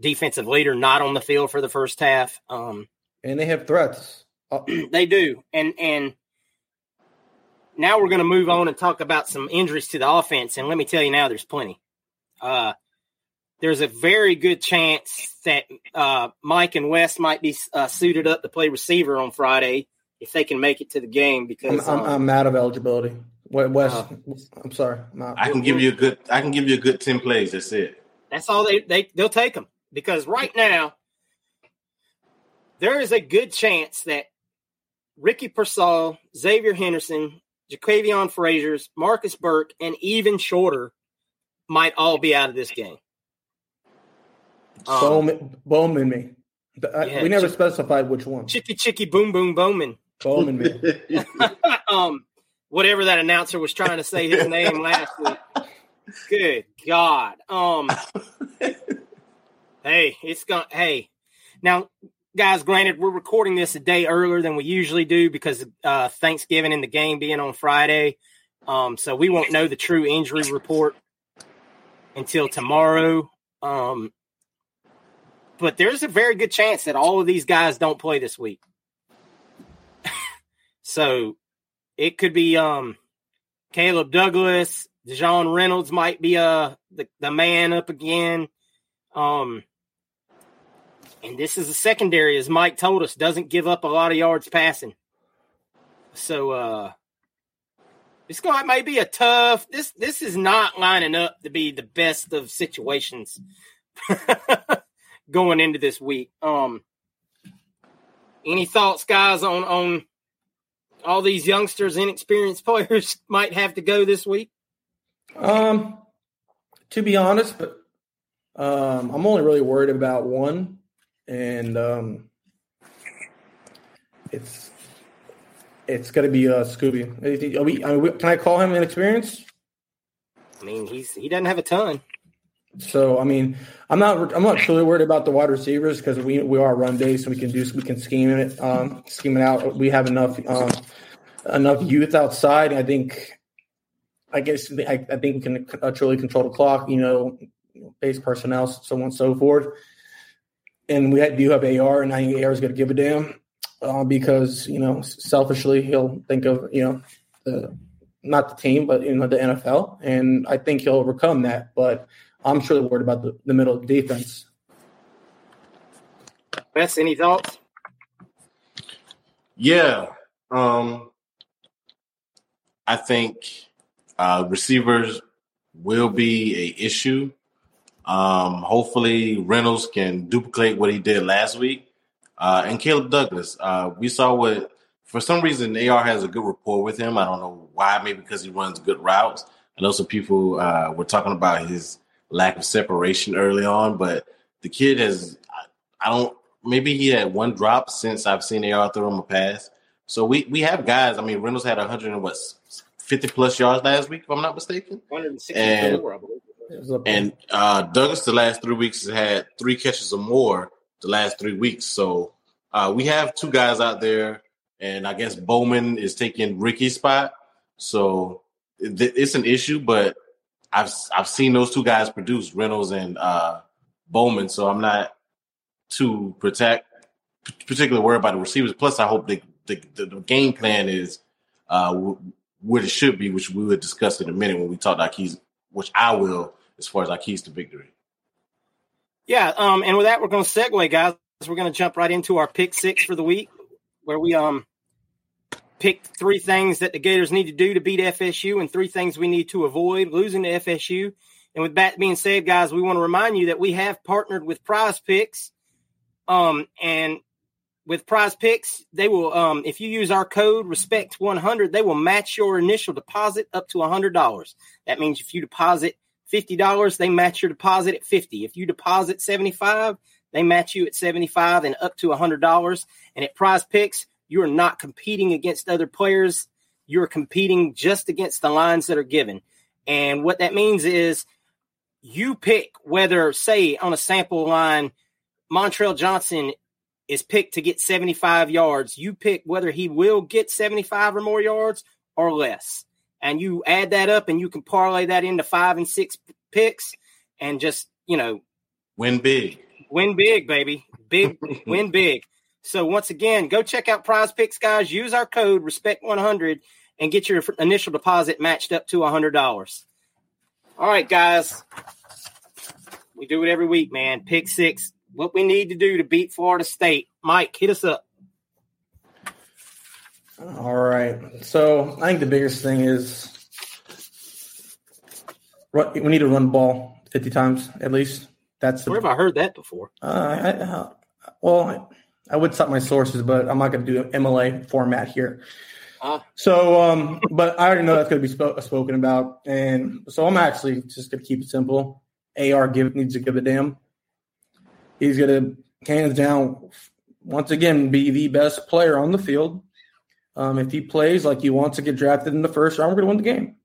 defensive leader not on the field for the first half. Um, and they have threats. They do. And, and now we're going to move on and talk about some injuries to the offense. And let me tell you now, there's plenty. Uh There's a very good chance that uh, Mike and Wes might be uh, suited up to play receiver on Friday if they can make it to the game. Because I'm, I'm, um, I'm out of eligibility. Wes, uh, I'm sorry. I'm I can give you a good. I can give you a good ten plays. That's it. That's all they they they'll take them, because right now there is a good chance that Ricky Purcell, Xavier Henderson, Jaquavion Frazier's, Marcus Burke, and even Shorter might all be out of this game. Um, Bowman, Bowman me. I, yeah, we never chick, specified which one. Chicky, chicky, boom, boom, Bowman. Bowman me. um, whatever that announcer was trying to say his name last week. Good God. Um, hey, it's going to – hey. Now, guys, granted, we're recording this a day earlier than we usually do because of uh, Thanksgiving and the game being on Friday. Um, so we won't know the true injury report until tomorrow. Um, but there's a very good chance that all of these guys don't play this week. So it could be um, Caleb Douglas. Dejon Reynolds might be uh, the, the man up again. Um, and this is a secondary, as Mike told us, doesn't give up a lot of yards passing. So uh, it's going to be a tough – this this is not lining up to be the best of situations going into this week. Um, any thoughts, guys, on, on all these youngsters, inexperienced players might have to go this week? Um, to be honest, but um, I'm only really worried about one, and um, it's it's gonna be uh Scooby. Are we, are we, can I call him inexperienced? I mean, he's he doesn't have a ton. So I mean, I'm not I'm not really worried about the wide receivers because we we are run based, so we can do we can scheme it um scheme it out. We have enough um enough youth outside. I think. I guess I, I think we can uh, truly control the clock, you know, base personnel, so on and so forth. And we do have A R, and I think A R is going to give a damn uh, because, you know, selfishly he'll think of, you know, the, not the team, but, you know, the N F L. And I think he'll overcome that. But I'm sure they're worried about the, the middle of the defense. Wes, any thoughts? Yeah. Um, I think – Uh, receivers will be an issue. Um, hopefully, Reynolds can duplicate what he did last week. Uh, and Caleb Douglas, uh, we saw what – for some reason, A R has a good rapport with him. I don't know why. Maybe because he runs good routes. I know some people uh, were talking about his lack of separation early on, but the kid has – I don't – maybe he had one drop since I've seen A R throw him a pass. So we, we have guys. I mean, Reynolds had one hundred and what – fifty-plus yards last week, if I'm not mistaken. one hundred sixty-four, I believe. And uh, Douglas, the last three weeks, has had three catches or more the last three weeks. So uh, we have two guys out there, and I guess Bowman is taking Ricky's spot. So th- it's an issue, but I've I've seen those two guys produce, Reynolds and uh, Bowman, so I'm not too protect, particularly worried about the receivers. Plus, I hope the, the, the, the game plan is uh, – what it should be, which we will discuss in a minute when we talk our keys, which I will, as far as our keys to victory. Yeah, um, and with that, we're going to segue, guys. We're going to jump right into our pick six for the week, where we um picked three things that the Gators need to do to beat F S U and three things we need to avoid losing to F S U. And with that being said, guys, we want to remind you that we have partnered with Prize Picks, um, and with Prize Picks, they will, um, if you use our code respect one hundred, they will match your initial deposit up to one hundred dollars. That means if you deposit fifty dollars, they match your deposit at fifty dollars. If you deposit seventy-five dollars, they match you at seventy-five dollars and up to one hundred dollars. And at Prize Picks, you are not competing against other players. You're competing just against the lines that are given. And what that means is you pick whether, say, on a sample line, Montrell Johnson is picked to get seventy-five yards. You pick whether he will get seventy-five or more yards or less. And you add that up and you can parlay that into five and six picks and just, you know. Win big. Win big, baby. Big, win big. So once again, go check out Prize Picks, guys. Use our code respect one hundred and get your initial deposit matched up to one hundred dollars. All right, guys. We do it every week, man. Pick six. What we need to do to beat Florida State. Mike, hit us up. All right. So I think the biggest thing is we need to run the ball fifty times at least. That's the, where have I heard that before? Uh, I, uh, well, I would cite my sources, but I'm not going to do M L A format here. Uh, so, um, but I already know that's going to be sp- spoken about. And so I'm actually just going to keep it simple. A R give, needs to give a damn. He's going to, hands down, once again, be the best player on the field. Um, if he plays like he wants to get drafted in the first round, we're going to win the game.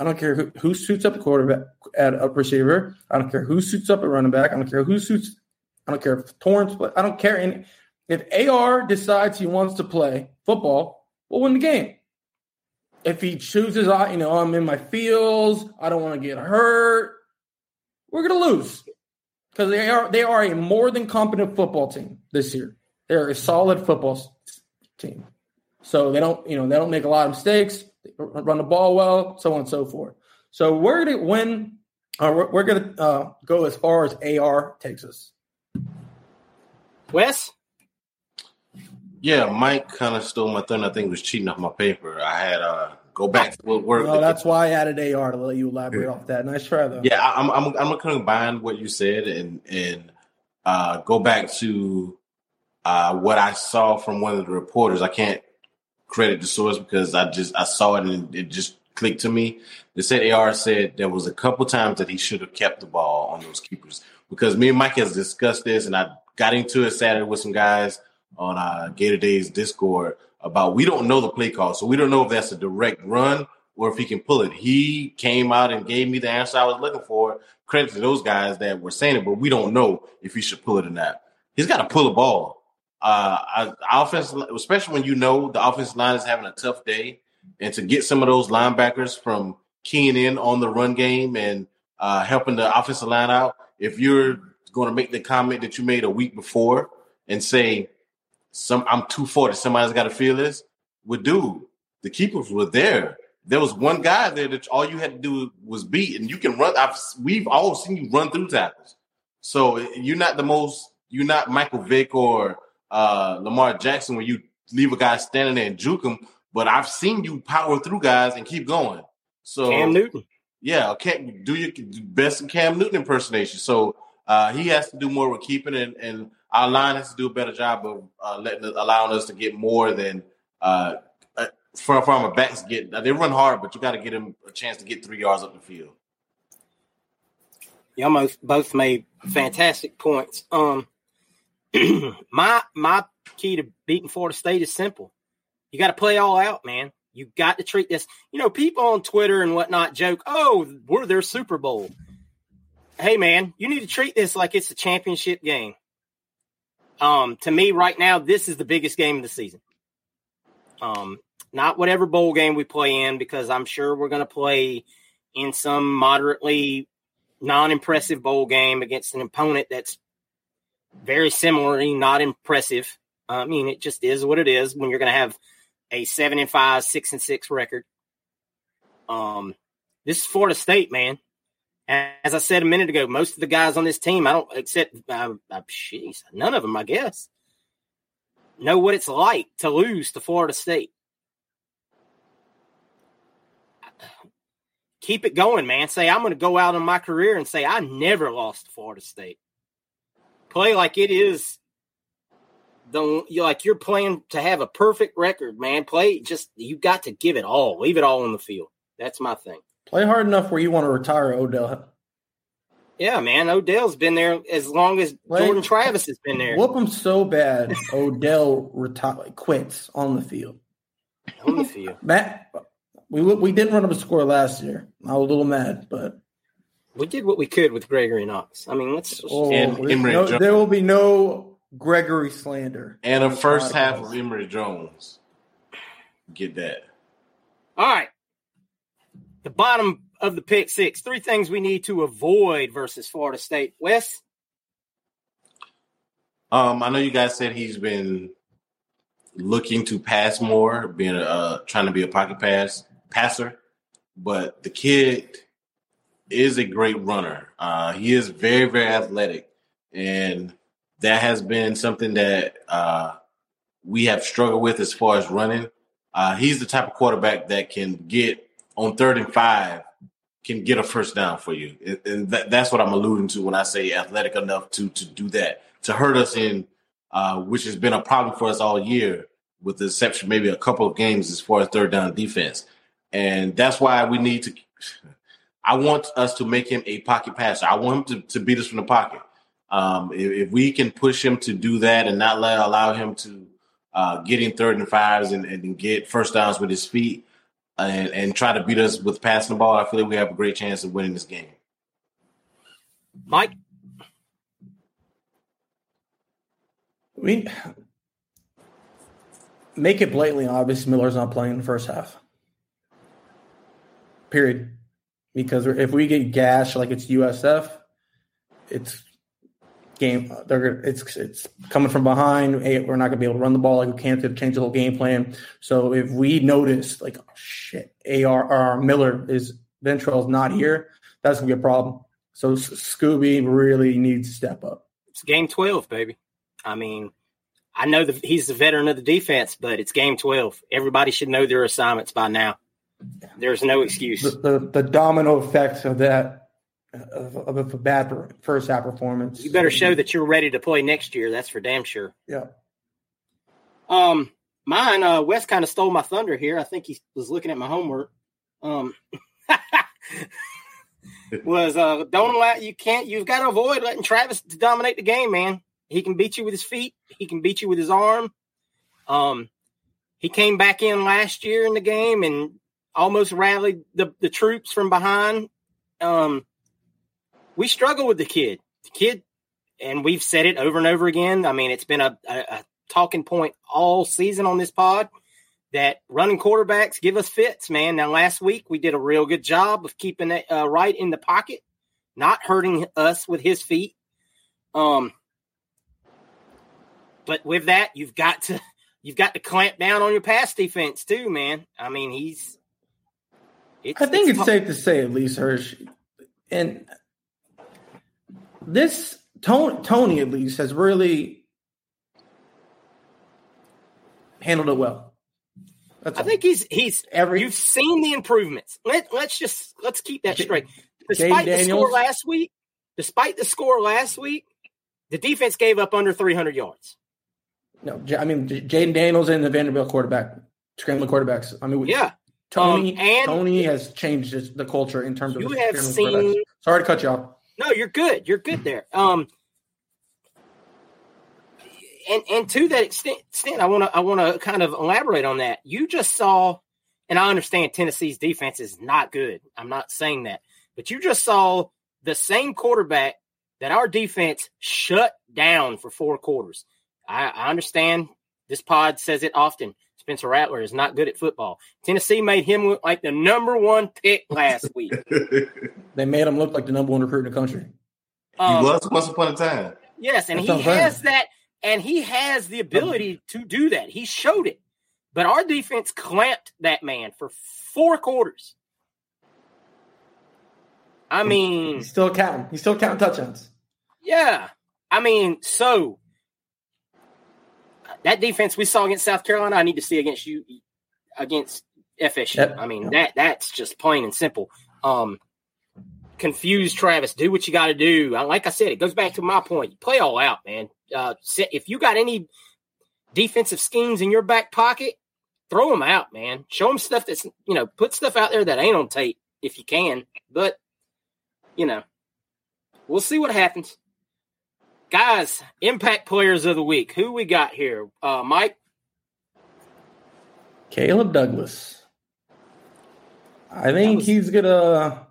I don't care who, who suits up a quarterback at a receiver. I don't care who suits up a running back. I don't care who suits – I don't care if Torrance – I don't care. And if A R decides he wants to play football, we'll win the game. If he chooses, I, you know, I'm in my feels, I don't want to get hurt, we're going to lose because they are they are a more than competent football team this year. They're a solid football team. So they don't, you know, they don't make a lot of mistakes. Run the ball well, so on and so forth. So we're going to win. Uh, we're we're going to uh, go as far as A R takes us. Wes? Yeah, Mike kind of stole my thunder. I think he was cheating off my paper. I had uh, go back to what worked. No, that's why I added A R to let you elaborate yeah. off that. Nice try, though. Yeah, I'm I'm I'm going to combine what you said and and uh, go back to uh, what I saw from one of the reporters. I can't credit the source because I just I saw it and it just clicked to me. They said A R said there was a couple times that he should have kept the ball on those keepers because me and Mike has discussed this and I got into it Saturday with some guys on uh, Gator Days Discord about we don't know the play call, so we don't know if that's a direct run or if he can pull it. He came out and gave me the answer I was looking for. Credit to those guys that were saying it, but we don't know if he should pull it or not. He's got to pull a ball. Uh, I, offense, especially when you know the offensive line is having a tough day, and to get some of those linebackers from keying in on the run game and uh, helping the offensive line out. If you're going to make the comment that you made a week before and say, "Some I'm two forty, somebody's got to feel this," well, dude, the keepers were there. There was one guy there that all you had to do was beat, and you can run. I've, we've all seen you run through tackles, so you're not the most. You're not Michael Vick or Uh, Lamar Jackson, when you leave a guy standing there and juke him, but I've seen you power through guys and keep going. So Cam Newton, yeah, okay, do your best Cam Newton impersonation. So uh, he has to do more with keeping, and, and our line has to do a better job of uh, letting allowing us to get more than uh, from from a backs get. They run hard, but you got to get him a chance to get three yards up the field. You almost both made fantastic points. Um. my my key to beating Florida State is simple. You got to play all out, man. You got to treat this. You know, people on Twitter and whatnot joke, "Oh, we're their Super Bowl." Hey, man, you need to treat this like it's a championship game. Um, to me, right now, this is the biggest game of the season. Um, not whatever bowl game we play in, because I'm sure we're going to play in some moderately non-impressive bowl game against an opponent that's very similarly not impressive. I mean, it just is what it is when you're going to have a seven and five, six and six record. Um, this is Florida State, man. As I said a minute ago, most of the guys on this team, I don't except, uh, uh, geez, none of them, I guess, know what it's like to lose to Florida State. Keep it going, man. Say, I'm going to go out on my career and say, I never lost to Florida State. Play like it is the you're like you're playing to have a perfect record, man. Play just you got to give it all, leave it all on the field. That's my thing. Play hard enough where you want to retire Odell. Yeah, man. Odell's been there as long as play, Jordan Travis has been there. Whoop him so bad, Odell retire quits on the field. On the field, Matt. We we didn't run up a score last year. I was a little mad, but. We did what we could with Gregory Knox. I mean, let's. let's oh, and no, there will be no Gregory slander. And a first half of Emory Jones. Get that. All right. The bottom of the pick six. Three things we need to avoid versus Florida State. Wes? Um, I know you guys said he's been looking to pass more, being a, uh, trying to be a pocket pass passer, but the kid is a great runner. Uh, he is very, very athletic. And that has been something that uh, we have struggled with as far as running. Uh, he's the type of quarterback that can get on third and five, can get a first down for you. And th- that's what I'm alluding to when I say athletic enough to to do that, to hurt us in uh, which has been a problem for us all year, with the exception maybe a couple of games as far as third down defense. And that's why we need to – I want us to make him a pocket passer. I want him to, to beat us from the pocket. Um, if, if we can push him to do that and not let, allow him to uh, get in third and fives and, and get first downs with his feet and, and try to beat us with passing the ball, I feel like we have a great chance of winning this game. Mike? I mean, make it blatantly obvious Miller's not playing in the first half. Period. Because if we get gashed like it's U S F, it's game. They're it's it's coming from behind. Hey, we're not gonna be able to run the ball like we can't to change the whole game plan. So if we notice like, oh shit, A R R Miller is Ventrell's not here, that's gonna be a problem. So Scooby really needs to step up. It's game twelve, baby. I mean, I know the, he's the veteran of the defense, but it's game twelve. Everybody should know their assignments by now. There's no excuse. The, the, the domino effect of that, of, of a bad first half performance. You better show that you're ready to play next year. That's for damn sure. Yeah. Um, mine, uh, Wes kind of stole my thunder here. I think he was looking at my homework. Um, was uh, don't allow you can't you've got to avoid letting Travis dominate the game, man. He can beat you with his feet. He can beat you with his arm. Um, he came back in last year in the game and almost rallied the, the troops from behind. Um, we struggle with the kid. The kid, and we've said it over and over again. I mean, it's been a, a, a talking point all season on this pod that running quarterbacks give us fits, man. Now, last week we did a real good job of keeping it uh, right in the pocket, not hurting us with his feet. Um, But with that, you've got to you've got to clamp down on your pass defense too, man. I mean, he's. It's, I think it's, it's safe to say, at least Hirsch, and this Tony, Tony at least has really handled it well. That's I all. think he's he's every. You've seen the improvements. Let let's just let's keep that straight. Despite the score last week, despite the score last week, the defense gave up under three hundred yards. No, I mean, Jaden Daniels and the Vanderbilt quarterback, scrambling quarterbacks. I mean, yeah. Tony um, and Tony has changed the culture in terms of you have seen. Sorry to cut you off. No, you're good. You're good there. Um, and and to that extent, extent I want to I want to kind of elaborate on that. You just saw, and I understand Tennessee's defense is not good. I'm not saying that, but you just saw the same quarterback that our defense shut down for four quarters. I, I understand this pod says it often. Spencer Rattler is not good at football. Tennessee made him look like the number one pick last week. They made him look like the number one recruit in the country. Um, he was once upon a time. Yes, and That's he has that, and he has the ability to do that. He showed it. But our defense clamped that man for four quarters. I mean, he's still counting. He's still counting touchdowns. Yeah. I mean, so that defense we saw against South Carolina, I need to see against you against F S U. Yep. I mean, that that's just plain and simple. Um, confuse Travis. Do what you got to do. Like I said, it goes back to my point. Play all out, man. Uh, if you got any defensive schemes in your back pocket, throw them out, man. Show them stuff that's, you know, put stuff out there that ain't on tape if you can. But you know, we'll see what happens. Guys, impact players of the week. Who we got here? Uh, Mike? Caleb Douglas. I think was... he's going to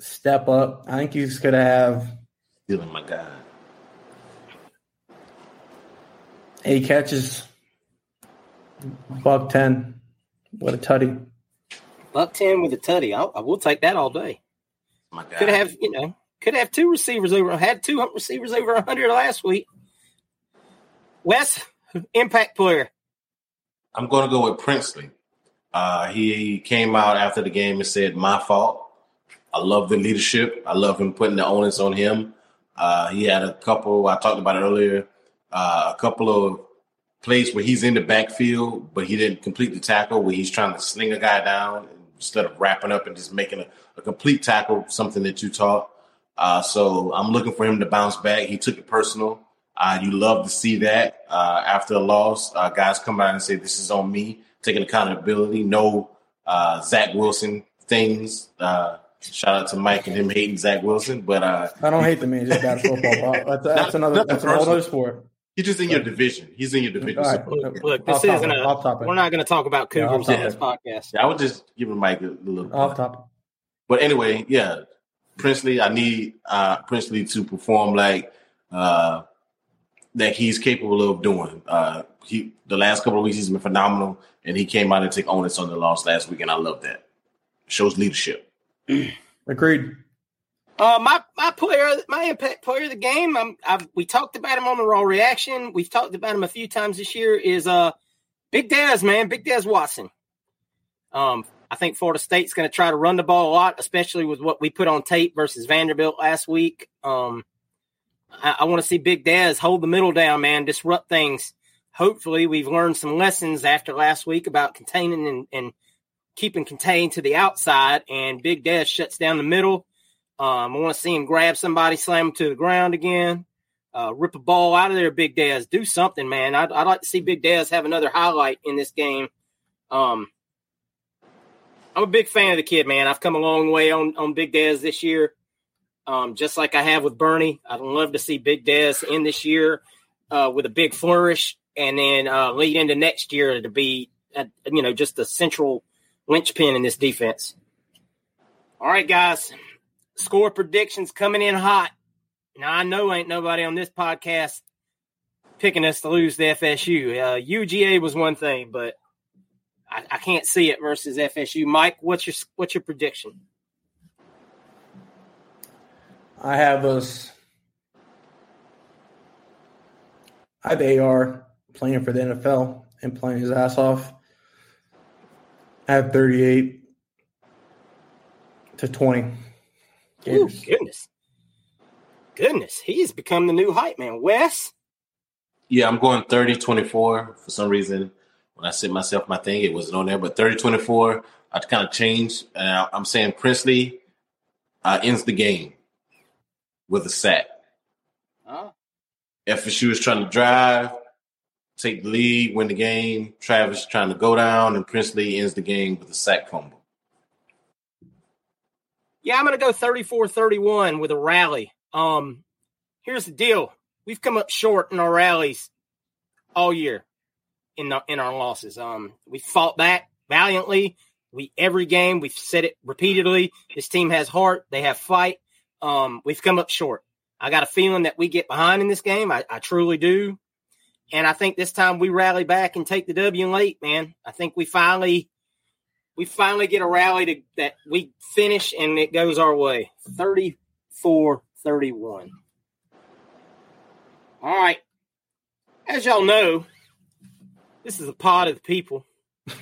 step up. I think he's going to have oh my God. eight catches. Buck ten. What a tutty. Buck ten with a tutty. I'll, I will take that all day. My God. Could have, you know, could have two receivers over. Had two receivers over one hundred last week. Wes, impact player. I'm going to go with Princely. Uh, he came out after the game and said, "My fault." I love the leadership. I love him putting the onus on him. Uh, he had a couple. I talked about it earlier. Uh, a couple of plays where he's in the backfield, but he didn't complete the tackle. Where he's trying to sling a guy down instead of wrapping up and just making a, a complete tackle, something that you taught. Uh, so I'm looking for him to bounce back. He took it personal. Uh, you love to see that uh, after a loss. Uh, guys come out and say, this is on me, taking accountability. No uh, Zach Wilson things. Uh, shout out to Mike and him hating Zach Wilson. But uh, I don't hate the man. Just bad football. That's, that's another that's another sport. He's just in your division. He's in your division. Right. Look, look, this isn't a – we're not going to talk about Cougars yeah, on this podcast. Yeah, I was just giving Mike a, a little – Off topic. But anyway, yeah, Princely, I need uh, Princely to perform like uh, that he's capable of doing. Uh, he the last couple of weeks he's been phenomenal, and he came out and took onus on the loss last week, and I love that. Shows leadership. Agreed. Uh, my my player, my impact player of the game. I'm, I've, we talked about him on the Raw Reaction. We've talked about him a few times this year. Is uh, Big Daz, man, Big Daz Watson. Um, I think Florida State's going to try to run the ball a lot, especially with what we put on tape versus Vanderbilt last week. Um, I, I want to see Big Daz hold the middle down, man, disrupt things. Hopefully, we've learned some lessons after last week about containing and, and keeping contained to the outside, and Big Daz shuts down the middle. Um, I want to see him grab somebody, slam him to the ground again, uh, rip a ball out of there, Big Daz. Do something, man. I'd, I'd like to see Big Daz have another highlight in this game. Um, I'm a big fan of the kid, man. I've come a long way on, on Big Daz this year, um, just like I have with Bernie. I'd love to see Big Daz end this year uh, with a big flourish and then uh, lead into next year to be, uh, you know, just the central linchpin in this defense. All right, guys. Score predictions coming in hot. Now, I know ain't nobody on this podcast picking us to lose to F S U. Uh, U G A was one thing, but I, I can't see it versus F S U. Mike, what's your what's your prediction? I have us – I have A R playing for the N F L and playing his ass off. I have thirty-eight to twenty. Ooh, goodness. Goodness. He has become the new hype man. Wes? Yeah, I'm going thirty twenty-four. For some reason, when I sent myself my thing, it wasn't on there. But thirty twenty-four, I kind of changed. Uh, I'm saying Princely uh, ends the game with a sack. Huh? F S U is trying to drive, take the lead, win the game. Travis trying to go down, and Princely ends the game with a sack fumble. Yeah, I'm going to go thirty-four thirty-one with a rally. Um, here's the deal. We've come up short in our rallies all year in the, in our losses. Um, we fought back valiantly. We every game, we've said it repeatedly. This team has heart. They have fight. Um, we've come up short. I got a feeling that we get behind in this game. I, I truly do. And I think this time we rally back and take the W late, man. I think we finally – We finally get a rally to, that we finish, and it goes our way. thirty-four thirty-one. All right. As y'all know, this is a pod of the people.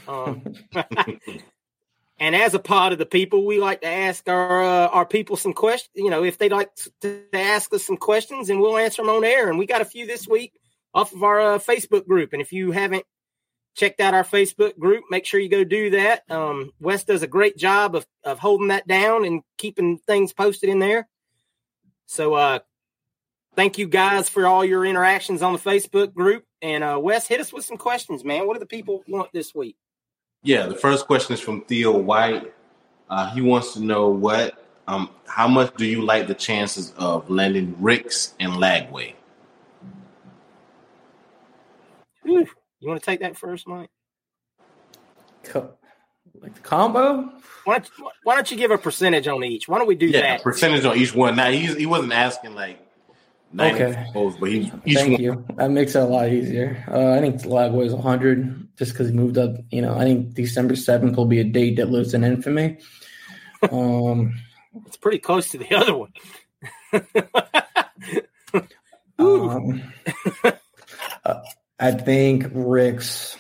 Um, and as a pod of the people, we like to ask our uh, our people some questions. You know, if they'd like to ask us some questions, and we'll answer them on air. And we got a few this week off of our uh, Facebook group. And if you haven't checked out our Facebook group, make sure you go do that. Um, Wes does a great job of, of holding that down and keeping things posted in there. So uh, thank you guys for all your interactions on the Facebook group. And uh, Wes, hit us with some questions, man. What do the people want this week? Yeah, the first question is from Theo White. Uh, he wants to know what, um, how much do you like the chances of landing Ricks and Lagway? Whew. You want to take that first, Mike? Co- like the combo? Why don't, you, why don't you give a percentage on each? Why don't we do yeah, that? Yeah, percentage on each one. Now, he's, he wasn't asking like ninety, okay. Goals, but he, each Thank one. you. That makes it a lot easier. Uh, I think Lagway's one hundred just because he moved up. You know, I think December seventh will be a date that lives in infamy. Um, it's pretty close to the other one. um, uh, I think Ricks,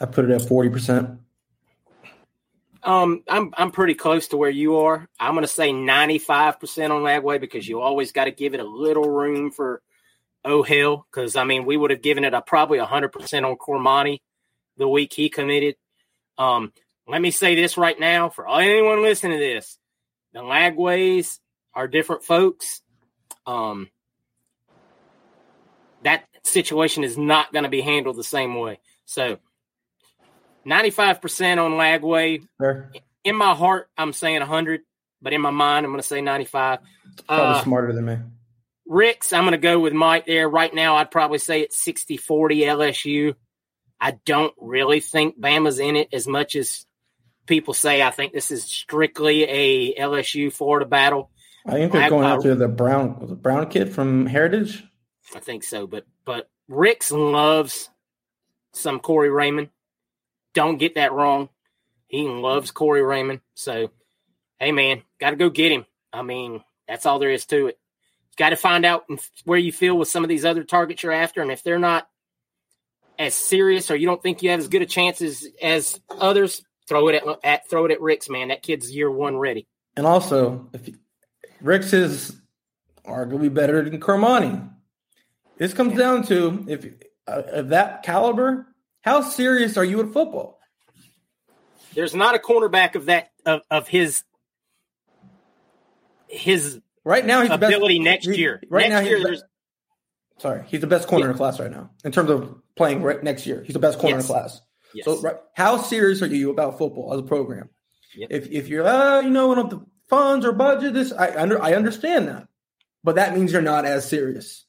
I put it at forty percent. Um, I'm I'm pretty close to where you are. I'm going to say ninety-five percent on Lagway because you always got to give it a little room for O'Hill because, I mean, we would have given it a, probably one hundred percent on Cormani the week he committed. Um, let me say this right now for anyone listening to this. The Lagways are different folks, um, that situation is not going to be handled the same way. So ninety-five percent on Lagway. Sure. In my heart, I'm saying one hundred, but in my mind, I'm going to say ninety-five. Probably uh, smarter than me. Ricks, I'm going to go with Mike there. Right now, I'd probably say it's sixty forty L S U. I don't really think Bama's in it as much as people say. I think this is strictly a L S U-Florida battle. I think they're Lag- going after the Brown the Brown kid from Heritage. I think so, but but Ricks loves some Corey Raymond. Don't get that wrong. He loves Corey Raymond. So, hey, man, got to go get him. I mean, that's all there is to it. Got to find out where you feel with some of these other targets you're after, and if they're not as serious or you don't think you have as good a chance as, as others, throw it at, at throw it at Ricks, man. That kid's year one ready. And also, if you, Ricks is arguably better than Cormani. This comes down to if uh, of that caliber, how serious are you at football? There's not a cornerback of that of, of his his right now he's ability the best, next he, year. Right next now, year, he's there's. Sorry, he's the best corner yeah. in class right now in terms of playing right next year. He's the best corner yes. in class. Yes. So, right, how serious are you about football as a program? Yep. If if you're, uh, you know, we don't have the funds or budget, this I under, I understand that, but that means you're not as serious.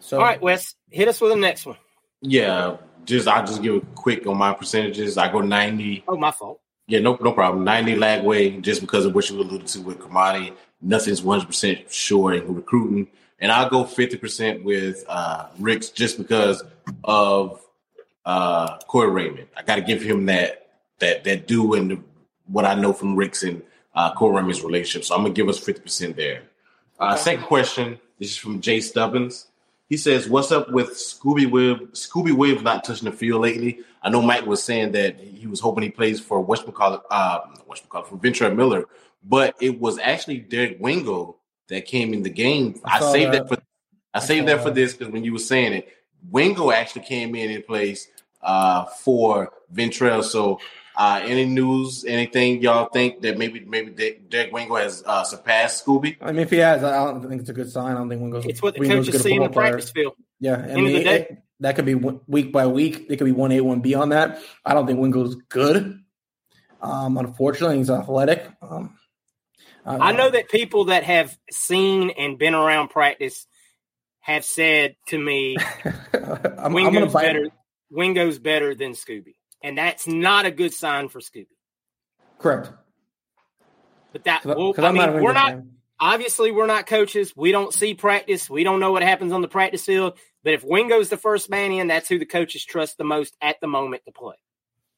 So, all right, Wes, hit us with the next one. Yeah, just I'll just give a quick on my percentages. I go ninety. Oh, my fault. Yeah, no, no problem. ninety Lagway, just because of what you alluded to with Cormani. Nothing's one hundred percent sure in recruiting. And I'll go fifty percent with uh, Ricks just because of uh, Corey Raymond. I got to give him that that that due and the, what I know from Ricks and uh, Corey Raymond's relationship. So I'm going to give us fifty percent there. Uh, second question, this is from Jay Stubbins. He says, what's up with Scooby Webb? Scooby Webb not touching the field lately. I know Mike was saying that he was hoping he plays for Westbrook, uh, Westbrook, for Ventura Miller, but it was actually Derek Wingo that came in the game. I, I saved that, that for I, I saved that, that for this because when you were saying it, Wingo actually came in and plays uh, for Ventura. So uh, any news, anything y'all think that maybe maybe Derek Wingo has uh, surpassed Scooby? I mean, if he has, I don't think it's a good sign. I don't think Wingo's It's what the Wingo's coaches see in the practice player. Field. Yeah, I mean, it, it, that could be week by week. It could be one A, one B on that. I don't think Wingo's good. Um, unfortunately, he's athletic. Um, I, I know that people that have seen and been around practice have said to me, I'm, Wingo's, I'm better, Wingo's better than Scooby. And that's not a good sign for Scooby. Correct. But that well, I mean, not we're not man. Obviously we're not coaches. We don't see practice. We don't know what happens on the practice field. But if Wingo's the first man in, that's who the coaches trust the most at the moment to play.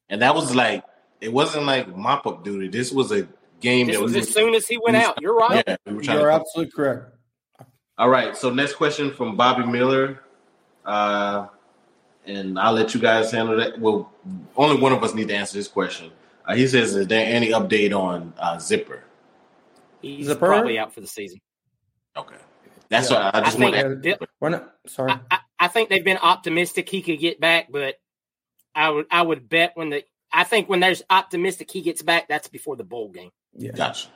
And that was like it wasn't like mop up duty. This was a game this that was, was as soon as he went out. You're right. Yeah, we You're absolutely correct. All right. So next question from Bobby Miller. Uh And I'll let you guys handle that. Well, only one of us need to answer this question. Uh, he says, is there any update on uh, Zipper? He's Zipper? Probably out for the season. Okay. That's yeah. what I just I want to We're not, sorry. I, I, I think they've been optimistic he could get back, but I would I would bet when the – I think when there's optimistic he gets back, that's before the bowl game. Yeah. Gotcha.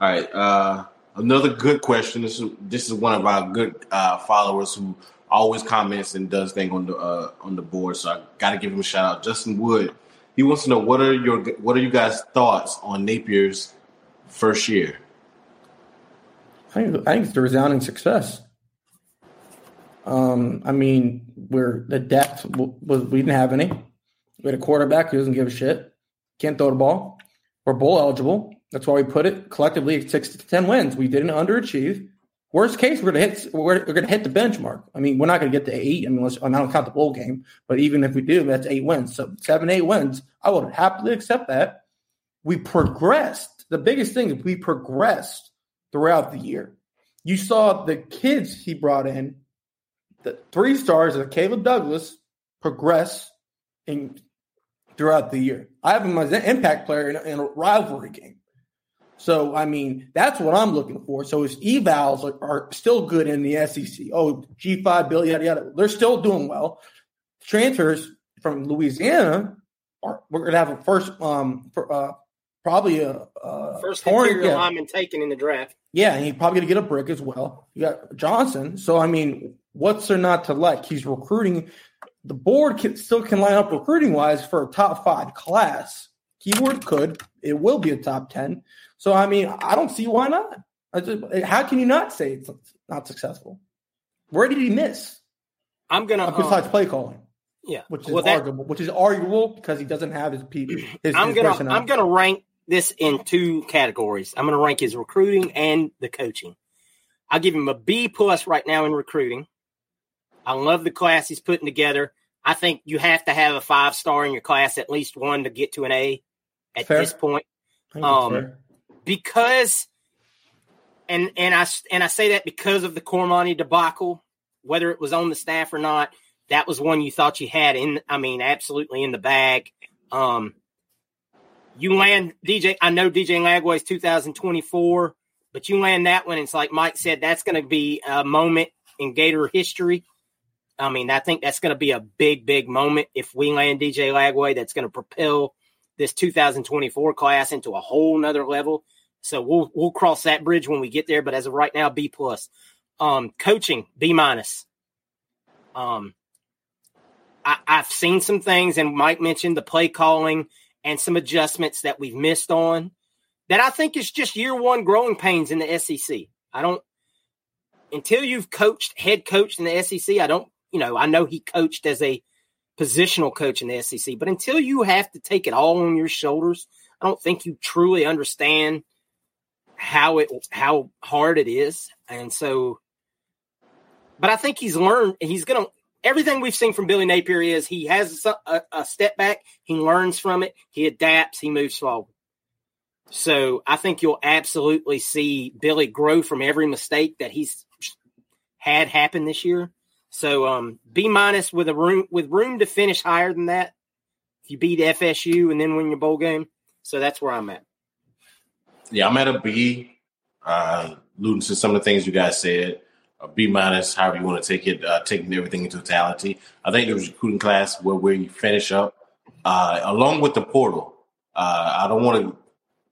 All right. Uh, another good question. This is, this is one of our good uh, followers who – always comments and does things on the uh, on the board, so I got to give him a shout out. Justin Wood, he wants to know what are your what are you guys' thoughts on Napier's first year? I think I think it's the resounding success. Um, I mean, we're the depth was we didn't have any. We had a quarterback who doesn't give a shit, can't throw the ball. We're bowl eligible. That's why we put it collectively at six to ten wins. We didn't underachieve. Worst case, we're gonna hit we're, we're gonna hit the benchmark. I mean, we're not gonna get to eight. I mean, unless I don't count the bowl game, but even if we do, that's eight wins. So seven, eight wins, I would happily accept that. We progressed. The biggest thing is we progressed throughout the year. You saw the kids he brought in, the three stars of Caleb Douglas progress in throughout the year. I have him as an impact player in, in a rivalry game. So, I mean, that's what I'm looking for. So his evals are, are still good in the S E C. Oh, G five, Billy, yada, yada. They're still doing well. Transfers from Louisiana, are, we're going to have a first um, for, uh, probably a, a first interior yeah. lineman taken in the draft. Yeah, and he's probably going to get a brick as well. You got Johnson. So, I mean, what's there not to like? He's recruiting. The board can, still can line up recruiting-wise for a top five class. Keyword could. It will be a top ten. So, I mean, I don't see why not. I just, how can you not say it's not successful? Where did he miss? I'm going to – Besides um, play calling. Yeah. Which is, well, that, arguable, which is arguable because he doesn't have his people. I'm going I'm going to rank this in two categories. I'm going to rank his recruiting and the coaching. I'll give him a B plus right now in recruiting. I love the class he's putting together. I think you have to have a five-star in your class, at least one, to get to an A at fair. This point. Um, because and – and I, and I say that because of the Cormani debacle, whether it was on the staff or not, that was one you thought you had in – I mean, absolutely in the bag. Um, you land – D J – I know D J Lagway is two thousand twenty-four, but you land that one, and it's like Mike said, that's going to be a moment in Gator history. I mean, I think that's going to be a big, big moment if we land D J Lagway. That's going to propel this two thousand twenty-four class into a whole nother level. So we'll we'll cross that bridge when we get there. But as of right now, B plus. Um, coaching, B minus. Um, I, I've seen some things, and Mike mentioned the play calling and some adjustments that we've missed on. That I think is just year one growing pains in the S E C. I don't until you've coached head coached in the S E C. I don't. You know, I know he coached as a positional coach in the S E C, but until you have to take it all on your shoulders, I don't think you truly understand how it how hard it is. And so, but I think he's learned. He's gonna everything we've seen from Billy Napier is he has a, a step back, he learns from it, he adapts, he moves forward. So I think you'll absolutely see Billy grow from every mistake that he's had happen this year. So um, B minus with a room with room to finish higher than that. If you beat F S U and then win your bowl game, so that's where I'm at. Yeah, I'm at a B. Uh, alluding to some of the things you guys said, a B minus, however you want to take it, uh, taking everything in totality. I think the recruiting class where where you finish up, uh, along with the portal. Uh, I don't want to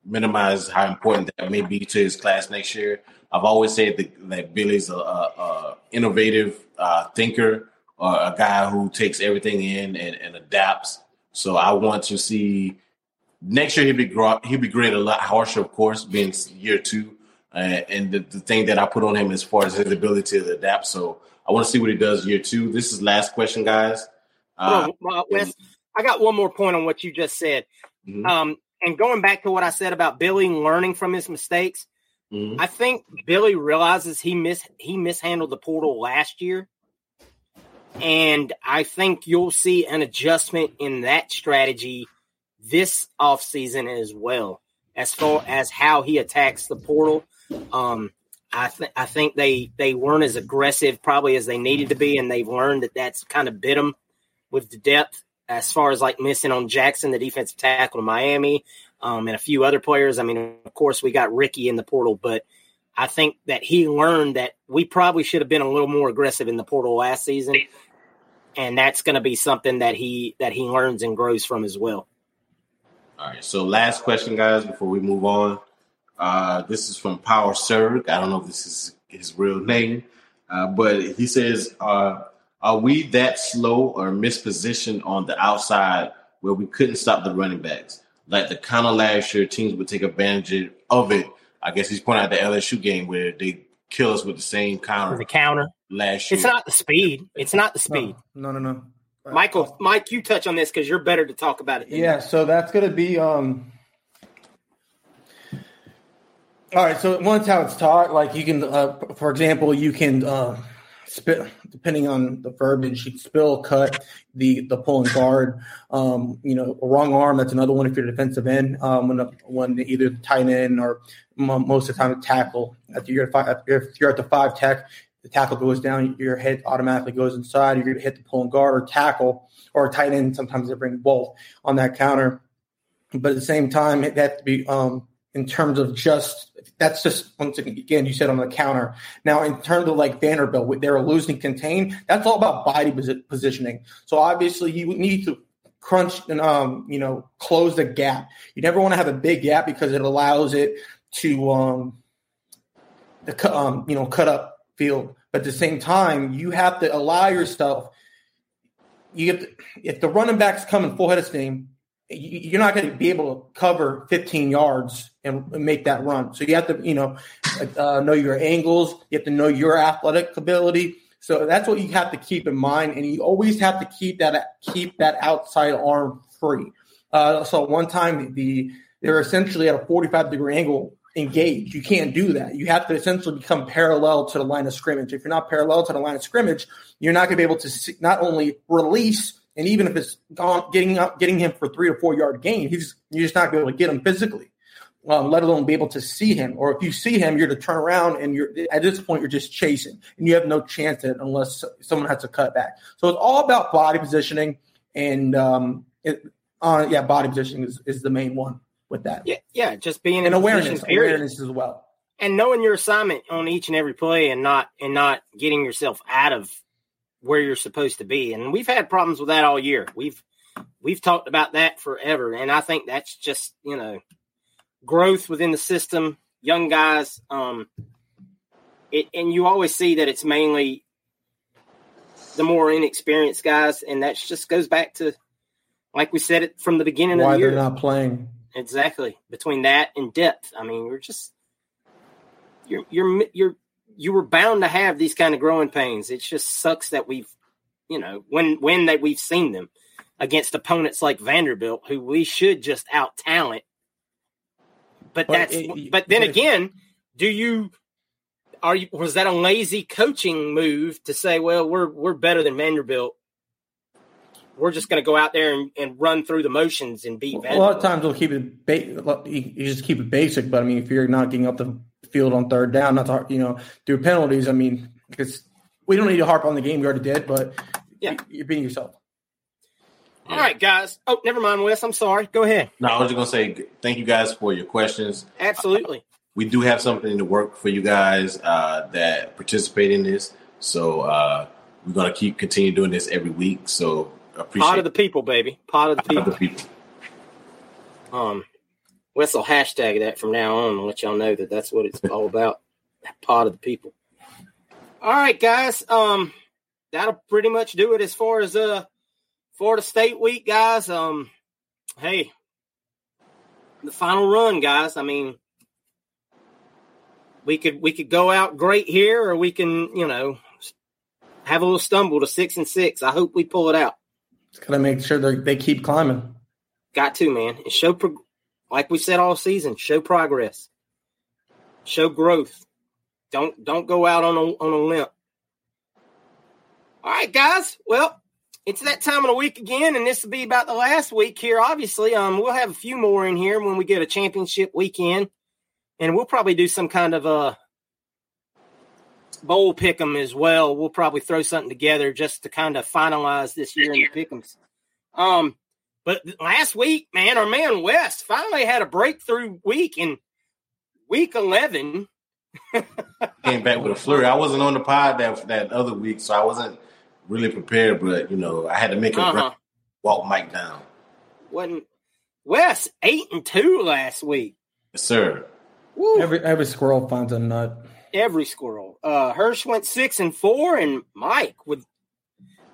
minimize how important that may be to his class next year. I've always said that, that Billy's a, a, a innovative uh, thinker, or a guy who takes everything in and, and adapts. So I want to see next year he'll be gro- he'll be graded a lot harsher, of course, being year two. Uh, and the, the thing that I put on him as far as his ability to adapt. So I want to see what he does year two. This is last question, guys. Uh, well, Wes, I got one more point on what you just said. Mm-hmm. Um, and going back to what I said about Billy learning from his mistakes, mm-hmm. I think Billy realizes he mis- he mishandled the portal last year, and I think you'll see an adjustment in that strategy this offseason as well, as far as how he attacks the portal. Um, I, th- I think they, they weren't as aggressive probably as they needed to be, and they've learned that that's kind of bit them with the depth as far as like missing on Jackson, the defensive tackle in Miami, Um, and a few other players. I mean, of course, we got Ricky in the portal, but I think that he learned that we probably should have been a little more aggressive in the portal last season, and that's going to be something that he that he learns and grows from as well. All right, so last question, guys, before we move on. Uh, this is from Power Surg. I don't know if this is his real name, uh, but he says, uh, are we that slow or mispositioned on the outside where we couldn't stop the running backs? Like the kind of last year, teams would take advantage of it. I guess he's pointing out the L S U game where they kill us with the same counter. The counter last year. It's not the speed. It's not the speed. No, no, no. no. Right. Michael, Mike, you touch on this because you're better to talk about it. Yeah, you? So that's going to be um... – all right, so once how it's taught, like you can uh, – for example, you can uh, spit – depending on the verbiage, you can spill, cut, the, the pull and guard, um, you know, a wrong arm. That's another one if you're defensive end, um, when, the, when either tight end or m- most of the time tackle. If you're, five, if you're at the five tech, the tackle goes down, your head automatically goes inside. You're going to hit the pull and guard or tackle or tight end. Sometimes they bring both on that counter. But at the same time, it has to be um, in terms of just – that's just, once again, you said on the counter. Now, in terms of like Vanderbilt, they were losing contain. That's all about body positioning. So obviously you need to crunch and, um, you know, close the gap. You never want to have a big gap because it allows it to, um, the, um, you know, cut up field. But at the same time, you have to allow yourself. You have to, if the running back's coming full head of steam, you're not going to be able to cover fifteen yards and make that run. So you have to, you know, uh, know your angles. You have to know your athletic ability. So that's what you have to keep in mind, and you always have to keep that keep that outside arm free. Uh, so one time the they're essentially at a forty-five degree angle engaged. You can't do that. You have to essentially become parallel to the line of scrimmage. If you're not parallel to the line of scrimmage, you're not going to be able to see, not only release, and even if it's gone, getting up, getting him for three or four yard gain, he's you're just not going to be able to get him physically, um, let alone be able to see him. Or if you see him, you're to turn around and you're at this point you're just chasing, and you have no chance at it unless someone has to cut back. So it's all about body positioning, and um, it, uh, yeah, body positioning is, is the main one with that. Yeah, yeah, just being and in awareness, awareness as well, and knowing your assignment on each and every play, and not and not getting yourself out of where you're supposed to be. And we've had problems with that all year. We've, we've talked about that forever. And I think that's just, you know, growth within the system, young guys. Um, it, and you always see that it's mainly the more inexperienced guys. And that just goes back to, like we said it from the beginning of the year, why they're not playing. Exactly. Between that and depth. I mean, we're just, you're, you're, you're, you were bound to have these kind of growing pains. It just sucks that we've, you know, when when that we've seen them against opponents like Vanderbilt, who we should just out talent. But well, that's it, but then it, again, do you are you was that a lazy coaching move to say, well, we're we're better than Vanderbilt? We're just going to go out there and, and run through the motions and beat Vanderbilt. A lot of times we'll keep it ba- you just keep it basic. But I mean, if you're not getting up the field on third down, not to, you know, through penalties. I mean, because we don't need to harp on the game we already did, but yeah, you're beating yourself. All yeah. right, guys. Oh, never mind, Wes. I'm sorry. Go ahead. No, I was just going to say thank you guys for your questions. Absolutely. Uh, we do have something to work for you guys uh, that participate in this. So uh, we're going to keep continue doing this every week. So appreciate Pot of the people, baby. Pot of the people. Pot of the people. Um. Wes will hashtag that from now on and let y'all know that that's what it's all about, that pod of the people. All right, guys. Um, that'll pretty much do it as far as uh, Florida State week, guys. Um, hey, the final run, guys. I mean, we could we could go out great here, or we can, you know, have a little stumble to six and six. I hope we pull it out. Just gotta make sure they keep climbing. Got to, man. It show progress. Like we said all season, show progress, show growth. Don't don't go out on a on a limp. All right, guys. Well, it's that time of the week again, and this will be about the last week here. Obviously, um, we'll have a few more in here when we get a championship weekend, and we'll probably do some kind of a bowl pick'em as well. We'll probably throw something together just to kind of finalize this year in the pick'ems. Um. But last week, man, our man Wes finally had a breakthrough week in week eleven. Came back with a flurry. I wasn't on the pod that that other week, so I wasn't really prepared. But you know, I had to make a uh-huh. run, walk Mike down. Wasn't Wes eight and two last week? Yes, sir. Woo. Every every squirrel finds a nut. Every squirrel. Uh, Hirsch went six and four, and Mike with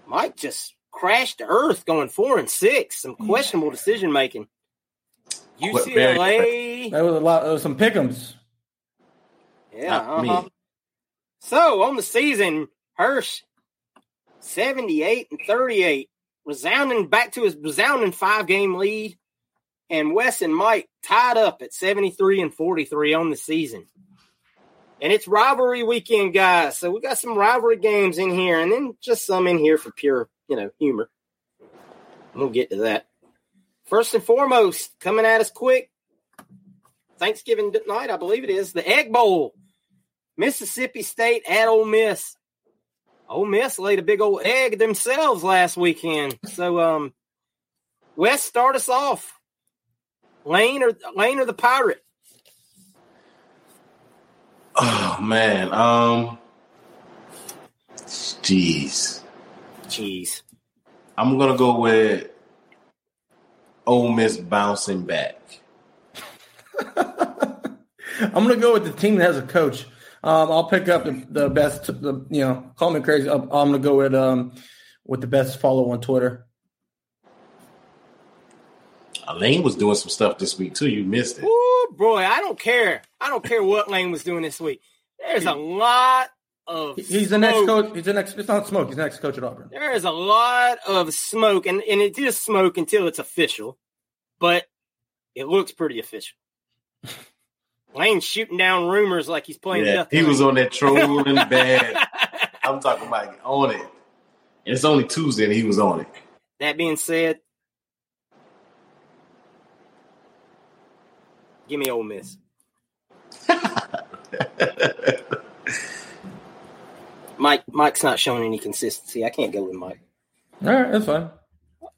Mike just. crashed to earth going four and six. Some questionable decision making. U C L A. That was a lot. That was some pick'ems. Yeah. Uh-huh. So on the season, Hirsch seventy-eight and thirty-eight, resounding back to his resounding five-game lead, and Wes and Mike tied up at seventy-three and forty-three on the season. And it's rivalry weekend, guys. So we got some rivalry games in here, and then just some in here for pure, you know, humor. We'll get to that. First and foremost, coming at us quick, Thanksgiving night, I believe it is, the Egg Bowl. Mississippi State at Ole Miss. Ole Miss laid a big old egg themselves last weekend. So, um, Wes, start us off. Lane or Lane or the Pirate? Oh, man. Um, jeez. Jeez. I'm going to go with Ole Miss bouncing back? I'm going to go with the team that has a coach. Um, I'll pick up the, the best, the, you know, call me crazy. I'm, I'm going to go with um, with the best follow on Twitter. Lane was doing some stuff this week, too. You missed it. Ooh, boy, I don't care. I don't care what Lane was doing this week. There's a lot of He's smoke. the next coach. He's the next. It's not smoke. He's the next coach at Auburn. There is a lot of smoke, and, and it is smoke until it's official, but it looks pretty official. Lane's shooting down rumors like he's playing yeah, nothing. He was on that trolling bad. I'm talking about on it. And it's only Tuesday, and he was on it. That being said, give me Ole Miss. Mike, Mike's not showing any consistency. I can't go with Mike. All right, that's fine.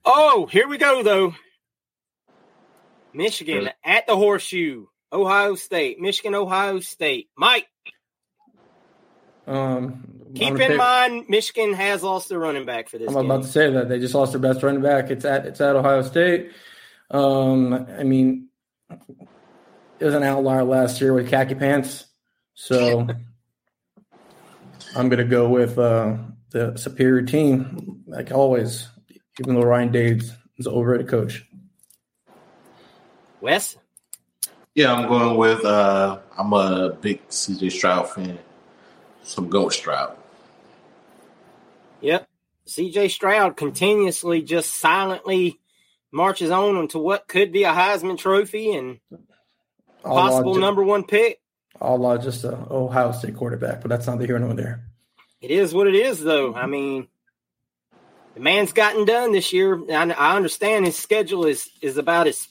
Oh, here we go, though. Michigan at the Horseshoe. Ohio State. Michigan, Ohio State. Mike. Um, keep in mind, Michigan has lost their running back for this game. I'm about to say that. They just lost their best running back. It's at, it's at Ohio State. Um, I mean – it was an outlier last year with khaki pants, so I'm going to go with uh, the superior team, like always, even though Ryan Daves is an overrated coach. Wes? Yeah, I'm going with uh, – I'm a big C J Stroud fan, so I'm going with Stroud. Yep. C J Stroud continuously just silently marches on into what could be a Heisman Trophy and – possible number one pick. Allah, just an Ohio State quarterback, but that's not the here nor there. It is what it is, though. I mean, the man's gotten done this year. I, I understand his schedule is, is about as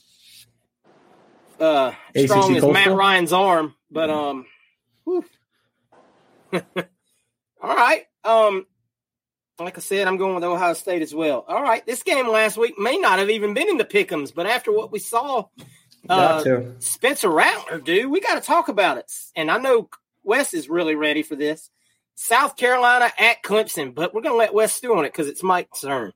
uh, strong as Matt Ryan's arm, but um, all right. Um, like I said, I'm going with Ohio State as well. All right, this game last week may not have even been in the pick'ems, but after what we saw. Uh, Spencer Rattler, dude, we got to talk about it. And I know Wes is really ready for this. South Carolina at Clemson, but we're going to let Wes stew on it because it's Mike's turn.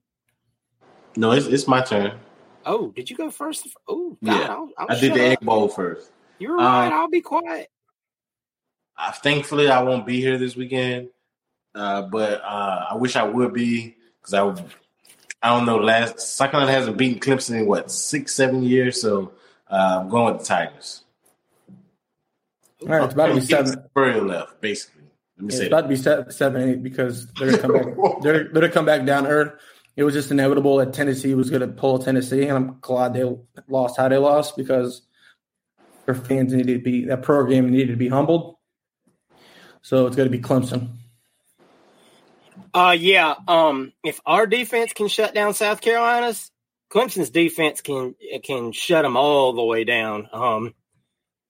No, it's, it's my turn. Oh, did you go first? Oh, God, yeah. I'll, I'll I did the Egg Bowl first. You're um, right. I'll be quiet. I, thankfully, I won't be here this weekend, uh, but uh, I wish I would be because I would, I don't know. Last South Carolina hasn't beaten Clemson in what six, seven years, so. Uh, I'm going with the Tigers. All right, it's about to be seven. Spurrier left, basically. Let me yeah, say it's that. about to be seven, seven, eight because they're gonna come back. They're, they're gonna come back down to earth. It was just inevitable that Tennessee was gonna pull Tennessee, and I'm glad they lost how they lost because their fans needed to be that program needed to be humbled. So it's gonna be Clemson. Uh yeah. Um, if our defense can shut down South Carolina's. Clemson's defense can can shut them all the way down. Um,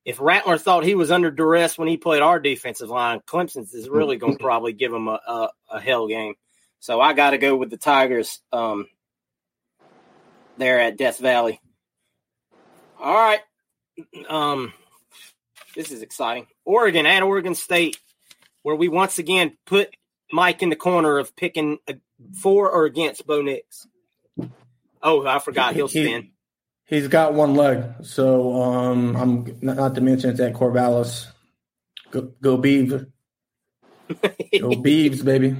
if Rattler thought he was under duress when he played our defensive line, Clemson's is really going to probably give him a, a, a hell game. So I got to go with the Tigers um, there at Death Valley. All right. Um, this is exciting. Oregon at Oregon State, where we once again put Mike in the corner of picking for or against Bo Nix. Oh, I forgot. He'll spin. He, he's got one leg, so um, I'm not, not to mention it's at Corvallis. Go, go Beavs. Go Beavs, baby.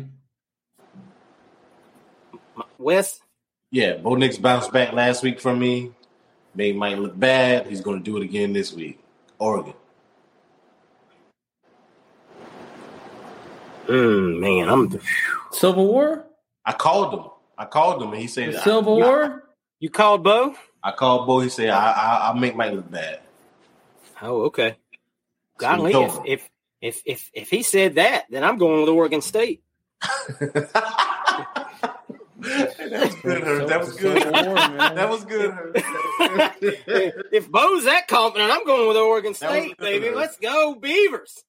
Wes? Yeah, Bo Nix bounced back last week from me. Made Mike look bad. He's going to do it again this week. Oregon. Mm, man, I'm – Civil War? I called him. I called him and he said, Civil War? You called Bo? I called Bo. He said, I, I, I make Mike look bad. Oh, okay. Golly, if, if, if, if, if he said that, then I'm going with Oregon State. That was good, Herb. That was good. That was good, Herb. If Bo's that confident, I'm going with Oregon State, baby. Let's go, Beavers.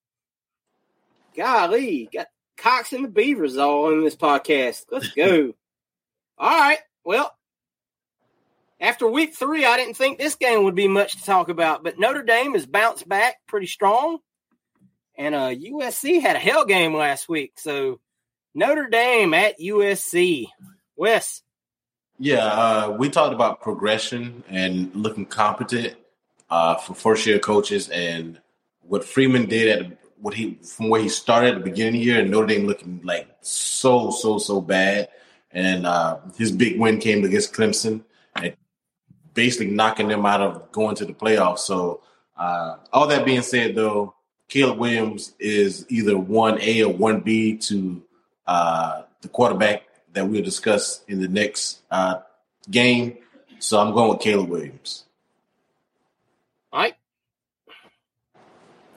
Golly, got Cox and the Beavers all in this podcast. Let's go. All right, well, after week three, I didn't think this game would be much to talk about, but Notre Dame has bounced back pretty strong, and uh, U S C had a hell game last week, so Notre Dame at U S C. Wes? Yeah, uh, we talked about progression and looking competent uh, for first-year coaches, and what Freeman did at what he from where he started at the beginning of the year, and Notre Dame looking like so so so bad, and uh, his big win came against Clemson and basically knocking them out of going to the playoffs. So uh, all that being said, though, Caleb Williams is either one A or one B to uh, the quarterback that we'll discuss in the next uh, game. So I'm going with Caleb Williams. Mike?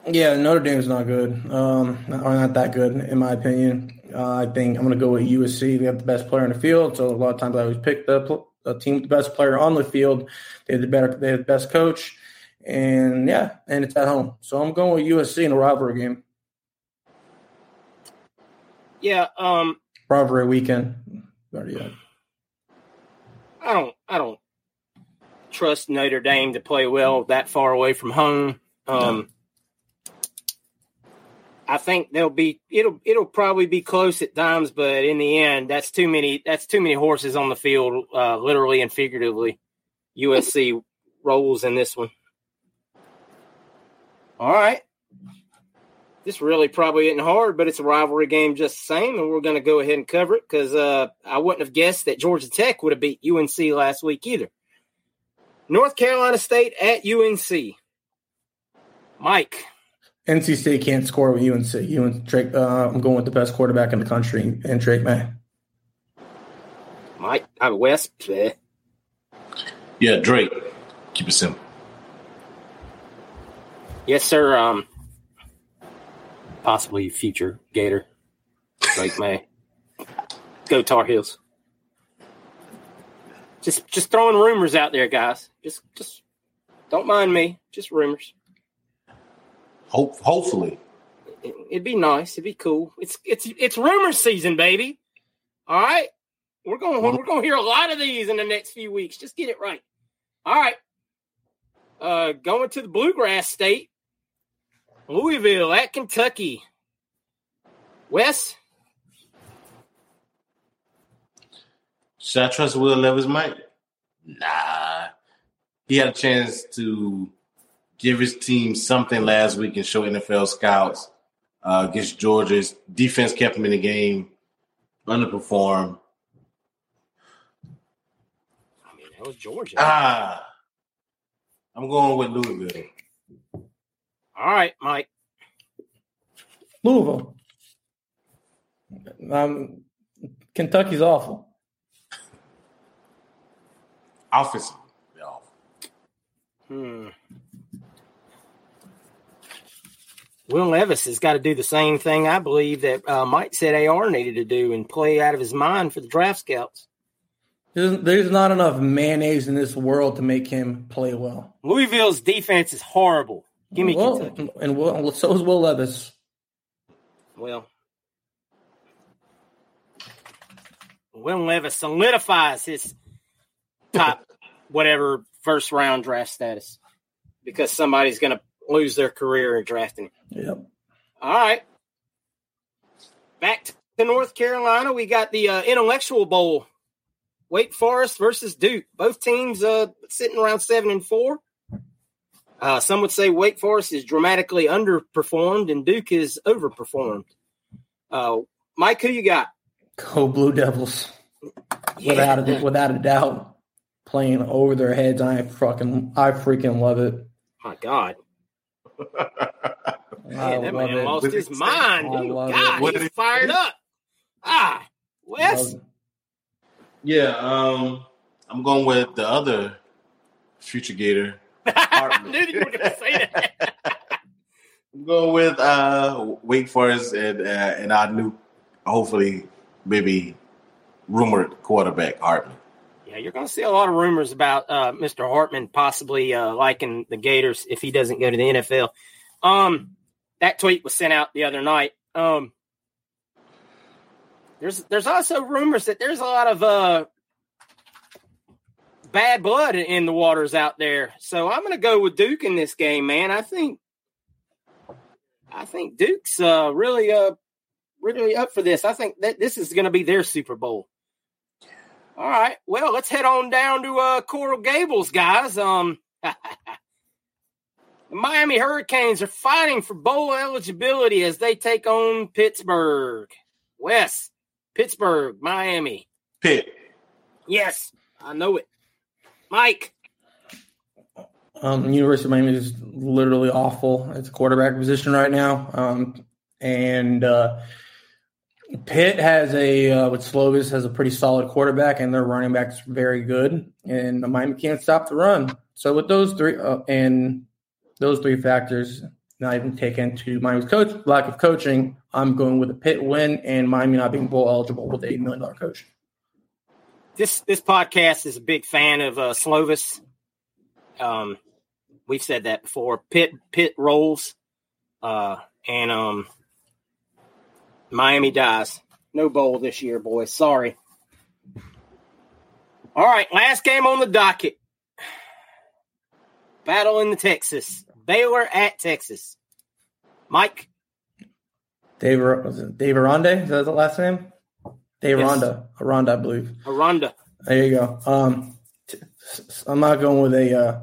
Yeah, Notre Dame is not good. Um, or not that good, in my opinion. Uh, I think I'm going to go with U S C. They have the best player in the field, so a lot of times I always pick the, the team with the best player on the field. They have the better, they have the best coach. And, yeah, and it's at home. So I'm going with U S C in a rivalry game. Yeah. Um, rivalry weekend. Yeah. I don't I don't trust Notre Dame to play well that far away from home. Um, no. I think they'll be it'll it'll probably be close at times, but in the end, that's too many that's too many horses on the field, uh, literally and figuratively. U S C rolls in this one. All right. This really probably isn't hard, but it's a rivalry game just the same, and we're going to go ahead and cover it because uh, I wouldn't have guessed that Georgia Tech would have beat U N C last week either. North Carolina State at U N C. Mike. N C State can't score with U N C. U N C Drake, uh, I'm going with the best quarterback in the country, and Drake May. Mike, I'm Wes. Yeah, Drake. Keep it simple. Yes, sir. Um, Possibly future Gator, Drake May. Go Tar Heels. Just, just throwing rumors out there, guys. Just, just don't mind me. Just rumors. Hope, hopefully, it, it'd be nice. It'd be cool. It's, it's, it's rumor season, baby. All right, we're going, we're going to hear a lot of these in the next few weeks. Just get it right. All right, uh, going to the Bluegrass State. Louisville at Kentucky. Wes? Should I trust Will Levis, Mike? Nah. He had a chance to give his team something last week and show N F L scouts uh, against Georgia's defense kept him in the game, underperformed. I mean, that was Georgia. Ah, I'm going with Louisville. All right, Mike. Louisville. Um, Kentucky's awful. Offensive. They're awful. Hmm. Will Levis has got to do the same thing, I believe, that uh, Mike said A R needed to do and play out of his mind for the draft scouts. There's not enough mayonnaise in this world to make him play well. Louisville's defense is horrible. Give me well, Kentucky. And well, so is Will Levis. Well, Will Levis solidifies his top whatever first round draft status because somebody's going to lose their career in drafting him. Yep. All right. Back to North Carolina. We got the uh, Intellectual Bowl. Wake Forest versus Duke. Both teams uh, sitting around seven and four. Uh, some would say Wake Forest is dramatically underperformed and Duke is overperformed. Uh, Mike, who you got? Go Blue Devils. Yeah. Without a, without a doubt, playing over their heads. I fucking, I freaking love it. My God. Man, that man it. lost his mind. God, he's fired up. Ah, Wes? Yeah, um, I'm going with the other future Gator. I knew you were going to say that. I'm going with uh, Wake Forest and uh, and our new, hopefully, maybe rumored quarterback, Hartman. Yeah, you're going to see a lot of rumors about uh, Mister Hartman possibly uh, liking the Gators if he doesn't go to the N F L. Um, that tweet was sent out the other night. Um, there's there's also rumors that there's a lot of uh. bad blood in the waters out there. So I'm going to go with Duke in this game, man. I think I think Duke's uh, really uh, really up for this. I think that this is going to be their Super Bowl. All right. Well, let's head on down to uh, Coral Gables, guys. Um, the Miami Hurricanes are fighting for bowl eligibility as they take on Pittsburgh. Wes, Pittsburgh, Miami. Pitt. Yes, I know it. Mike. Um, University of Miami is literally awful. It's a quarterback position right now. Um, and uh, Pitt has a uh, – with Slovis has a pretty solid quarterback, and their running back's very good. And Miami can't stop the run. So with those three uh, – and those three factors not even taken to Miami's coach, lack of coaching, I'm going with a Pitt win and Miami not being bowl eligible with an eight million dollars coach. This this podcast is a big fan of uh, Slovis. Um, we've said that before. Pitt Pitt rolls, uh, and um, Miami dies. No bowl this year, boys. Sorry. All right, last game on the docket. Battle in the Texas. Baylor at Texas. Mike. Dave was it Dave Aranda? Is that the last name? Dave yes. Aranda. Aranda, I believe. Aranda. There you go. Um, I'm not going with a uh,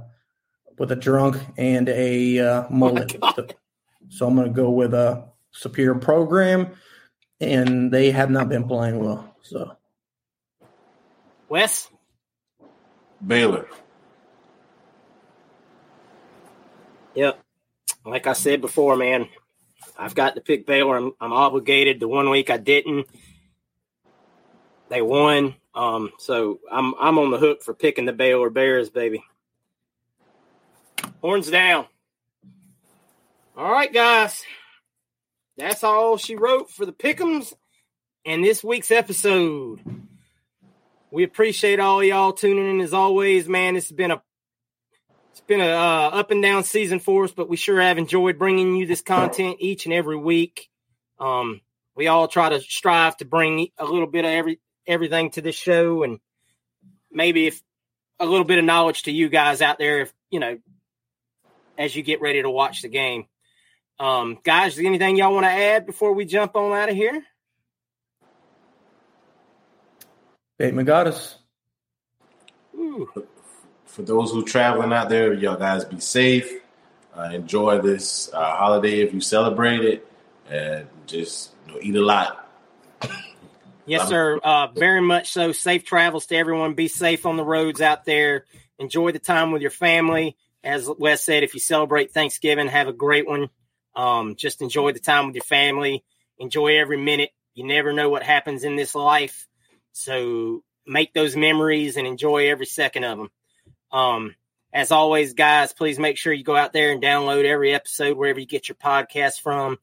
with a drunk and a uh, mullet. Oh, so I'm going to go with a superior program, and they have not been playing well. So, Wes? Baylor. Yep. Like I said before, man, I've got to pick Baylor. I'm, I'm obligated. The one week I didn't, they won. Um, so I'm I'm on the hook for picking the Baylor Bears, baby. Horns down. All right, guys. That's all she wrote for the Pick'ems and this week's episode. We appreciate all y'all tuning in as always, man. It's been a it's been a uh, up and down season for us, but we sure have enjoyed bringing you this content each and every week. Um, we all try to strive to bring a little bit of every. everything to this show, and maybe if a little bit of knowledge to you guys out there, if you know, as you get ready to watch the game. Um, guys, is there anything y'all want to add before we jump on out of here? Bateman got us. Ooh. For those who are traveling out there, y'all guys be safe. Uh, enjoy this uh, holiday if you celebrate it, and just you know, eat a lot. Yes, sir. Uh, very much so. Safe travels to everyone. Be safe on the roads out there. Enjoy the time with your family. As Wes said, if you celebrate Thanksgiving, have a great one. Um, just enjoy the time with your family. Enjoy every minute. You never know what happens in this life. So make those memories and enjoy every second of them. Um, as always, guys, please make sure you go out there and download every episode wherever you get your podcast from.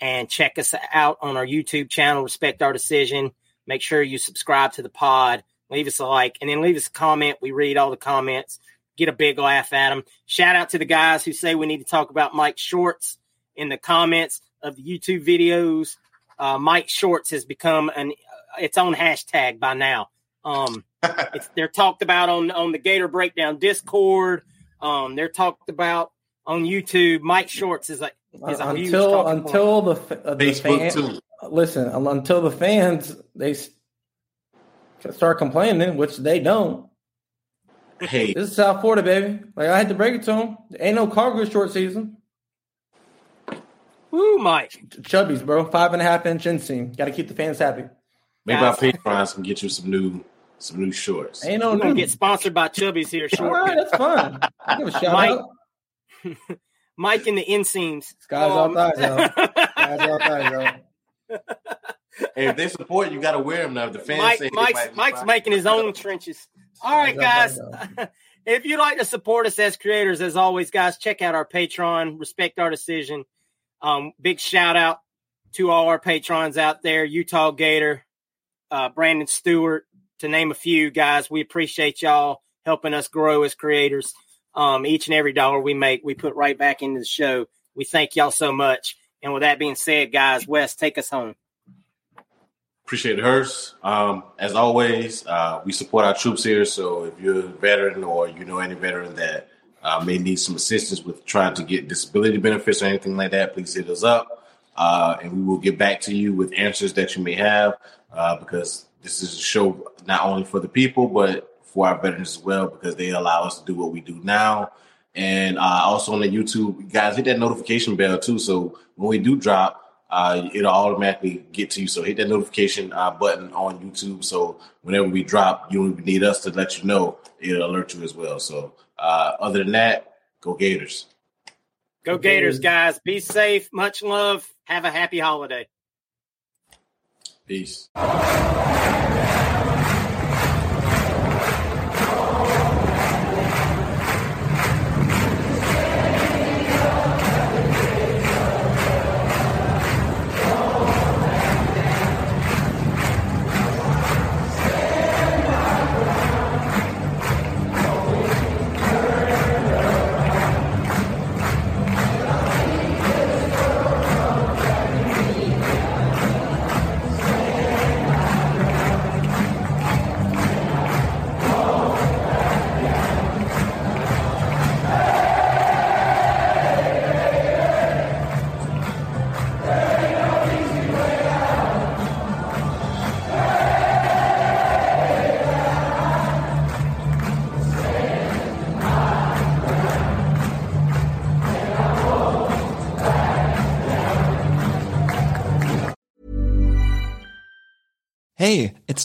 And check us out on our YouTube channel, Respect Our Decision. Make sure you subscribe to the pod. Leave us a like. And then leave us a comment. We read all the comments. Get a big laugh at them. Shout out to the guys who say we need to talk about Mike Shorts in the comments of the YouTube videos. Uh, Mike Shorts has become an its own hashtag by now. Um, it's, they're talked about on, on the Gator Breakdown Discord. Um, they're talked about on YouTube. Mike Shorts is like, Uh, until until the, uh, the fans listen until the fans they start complaining, which they don't. Hey, this is South Florida, baby. Like I had to break it to them. There ain't no cargo short season. Woo, Mike. Chubbies, bro. Five and a half inch inseam. Got to keep the fans happy. Maybe I'll pay Patreon and get you some new some new shorts. Ain't no new. Get sponsored by Chubbies here. Short. All right, that's fun. I give a shout Mike. out. Mike in the inseams. Guys um, all time, bro. Guys all time, bro. Hey, if they support, you got to wear them now. The fans Mike, say Mike's, Mike's, Mike's making his own trenches. All right, guys. If you'd like to support us as creators, as always, guys, check out our Patreon, Respect Our Decision. Um, big shout out to all our patrons out there, Utah Gator, uh, Brandon Stewart, to name a few, guys. We appreciate y'all helping us grow as creators. Um, each and every dollar we make, we put right back into the show. We thank y'all so much. And with that being said, guys, Wes, take us home. Appreciate it, Hirsch. Um, as always, uh, we support our troops here. So if you're a veteran or you know any veteran that uh, may need some assistance with trying to get disability benefits or anything like that, please hit us up. Uh, and we will get back to you with answers that you may have uh, because this is a show not only for the people, but for our veterans as well, because they allow us to do what we do now. And uh, also on the YouTube, guys, hit that notification bell too. So when we do drop, uh, it'll automatically get to you. So hit that notification uh, button on YouTube. So whenever we drop, you need us to let you know. It'll alert you as well. So uh, other than that, go Gators. Go Gators, guys. Be safe. Much love. Have a happy holiday. Peace. Hey, it's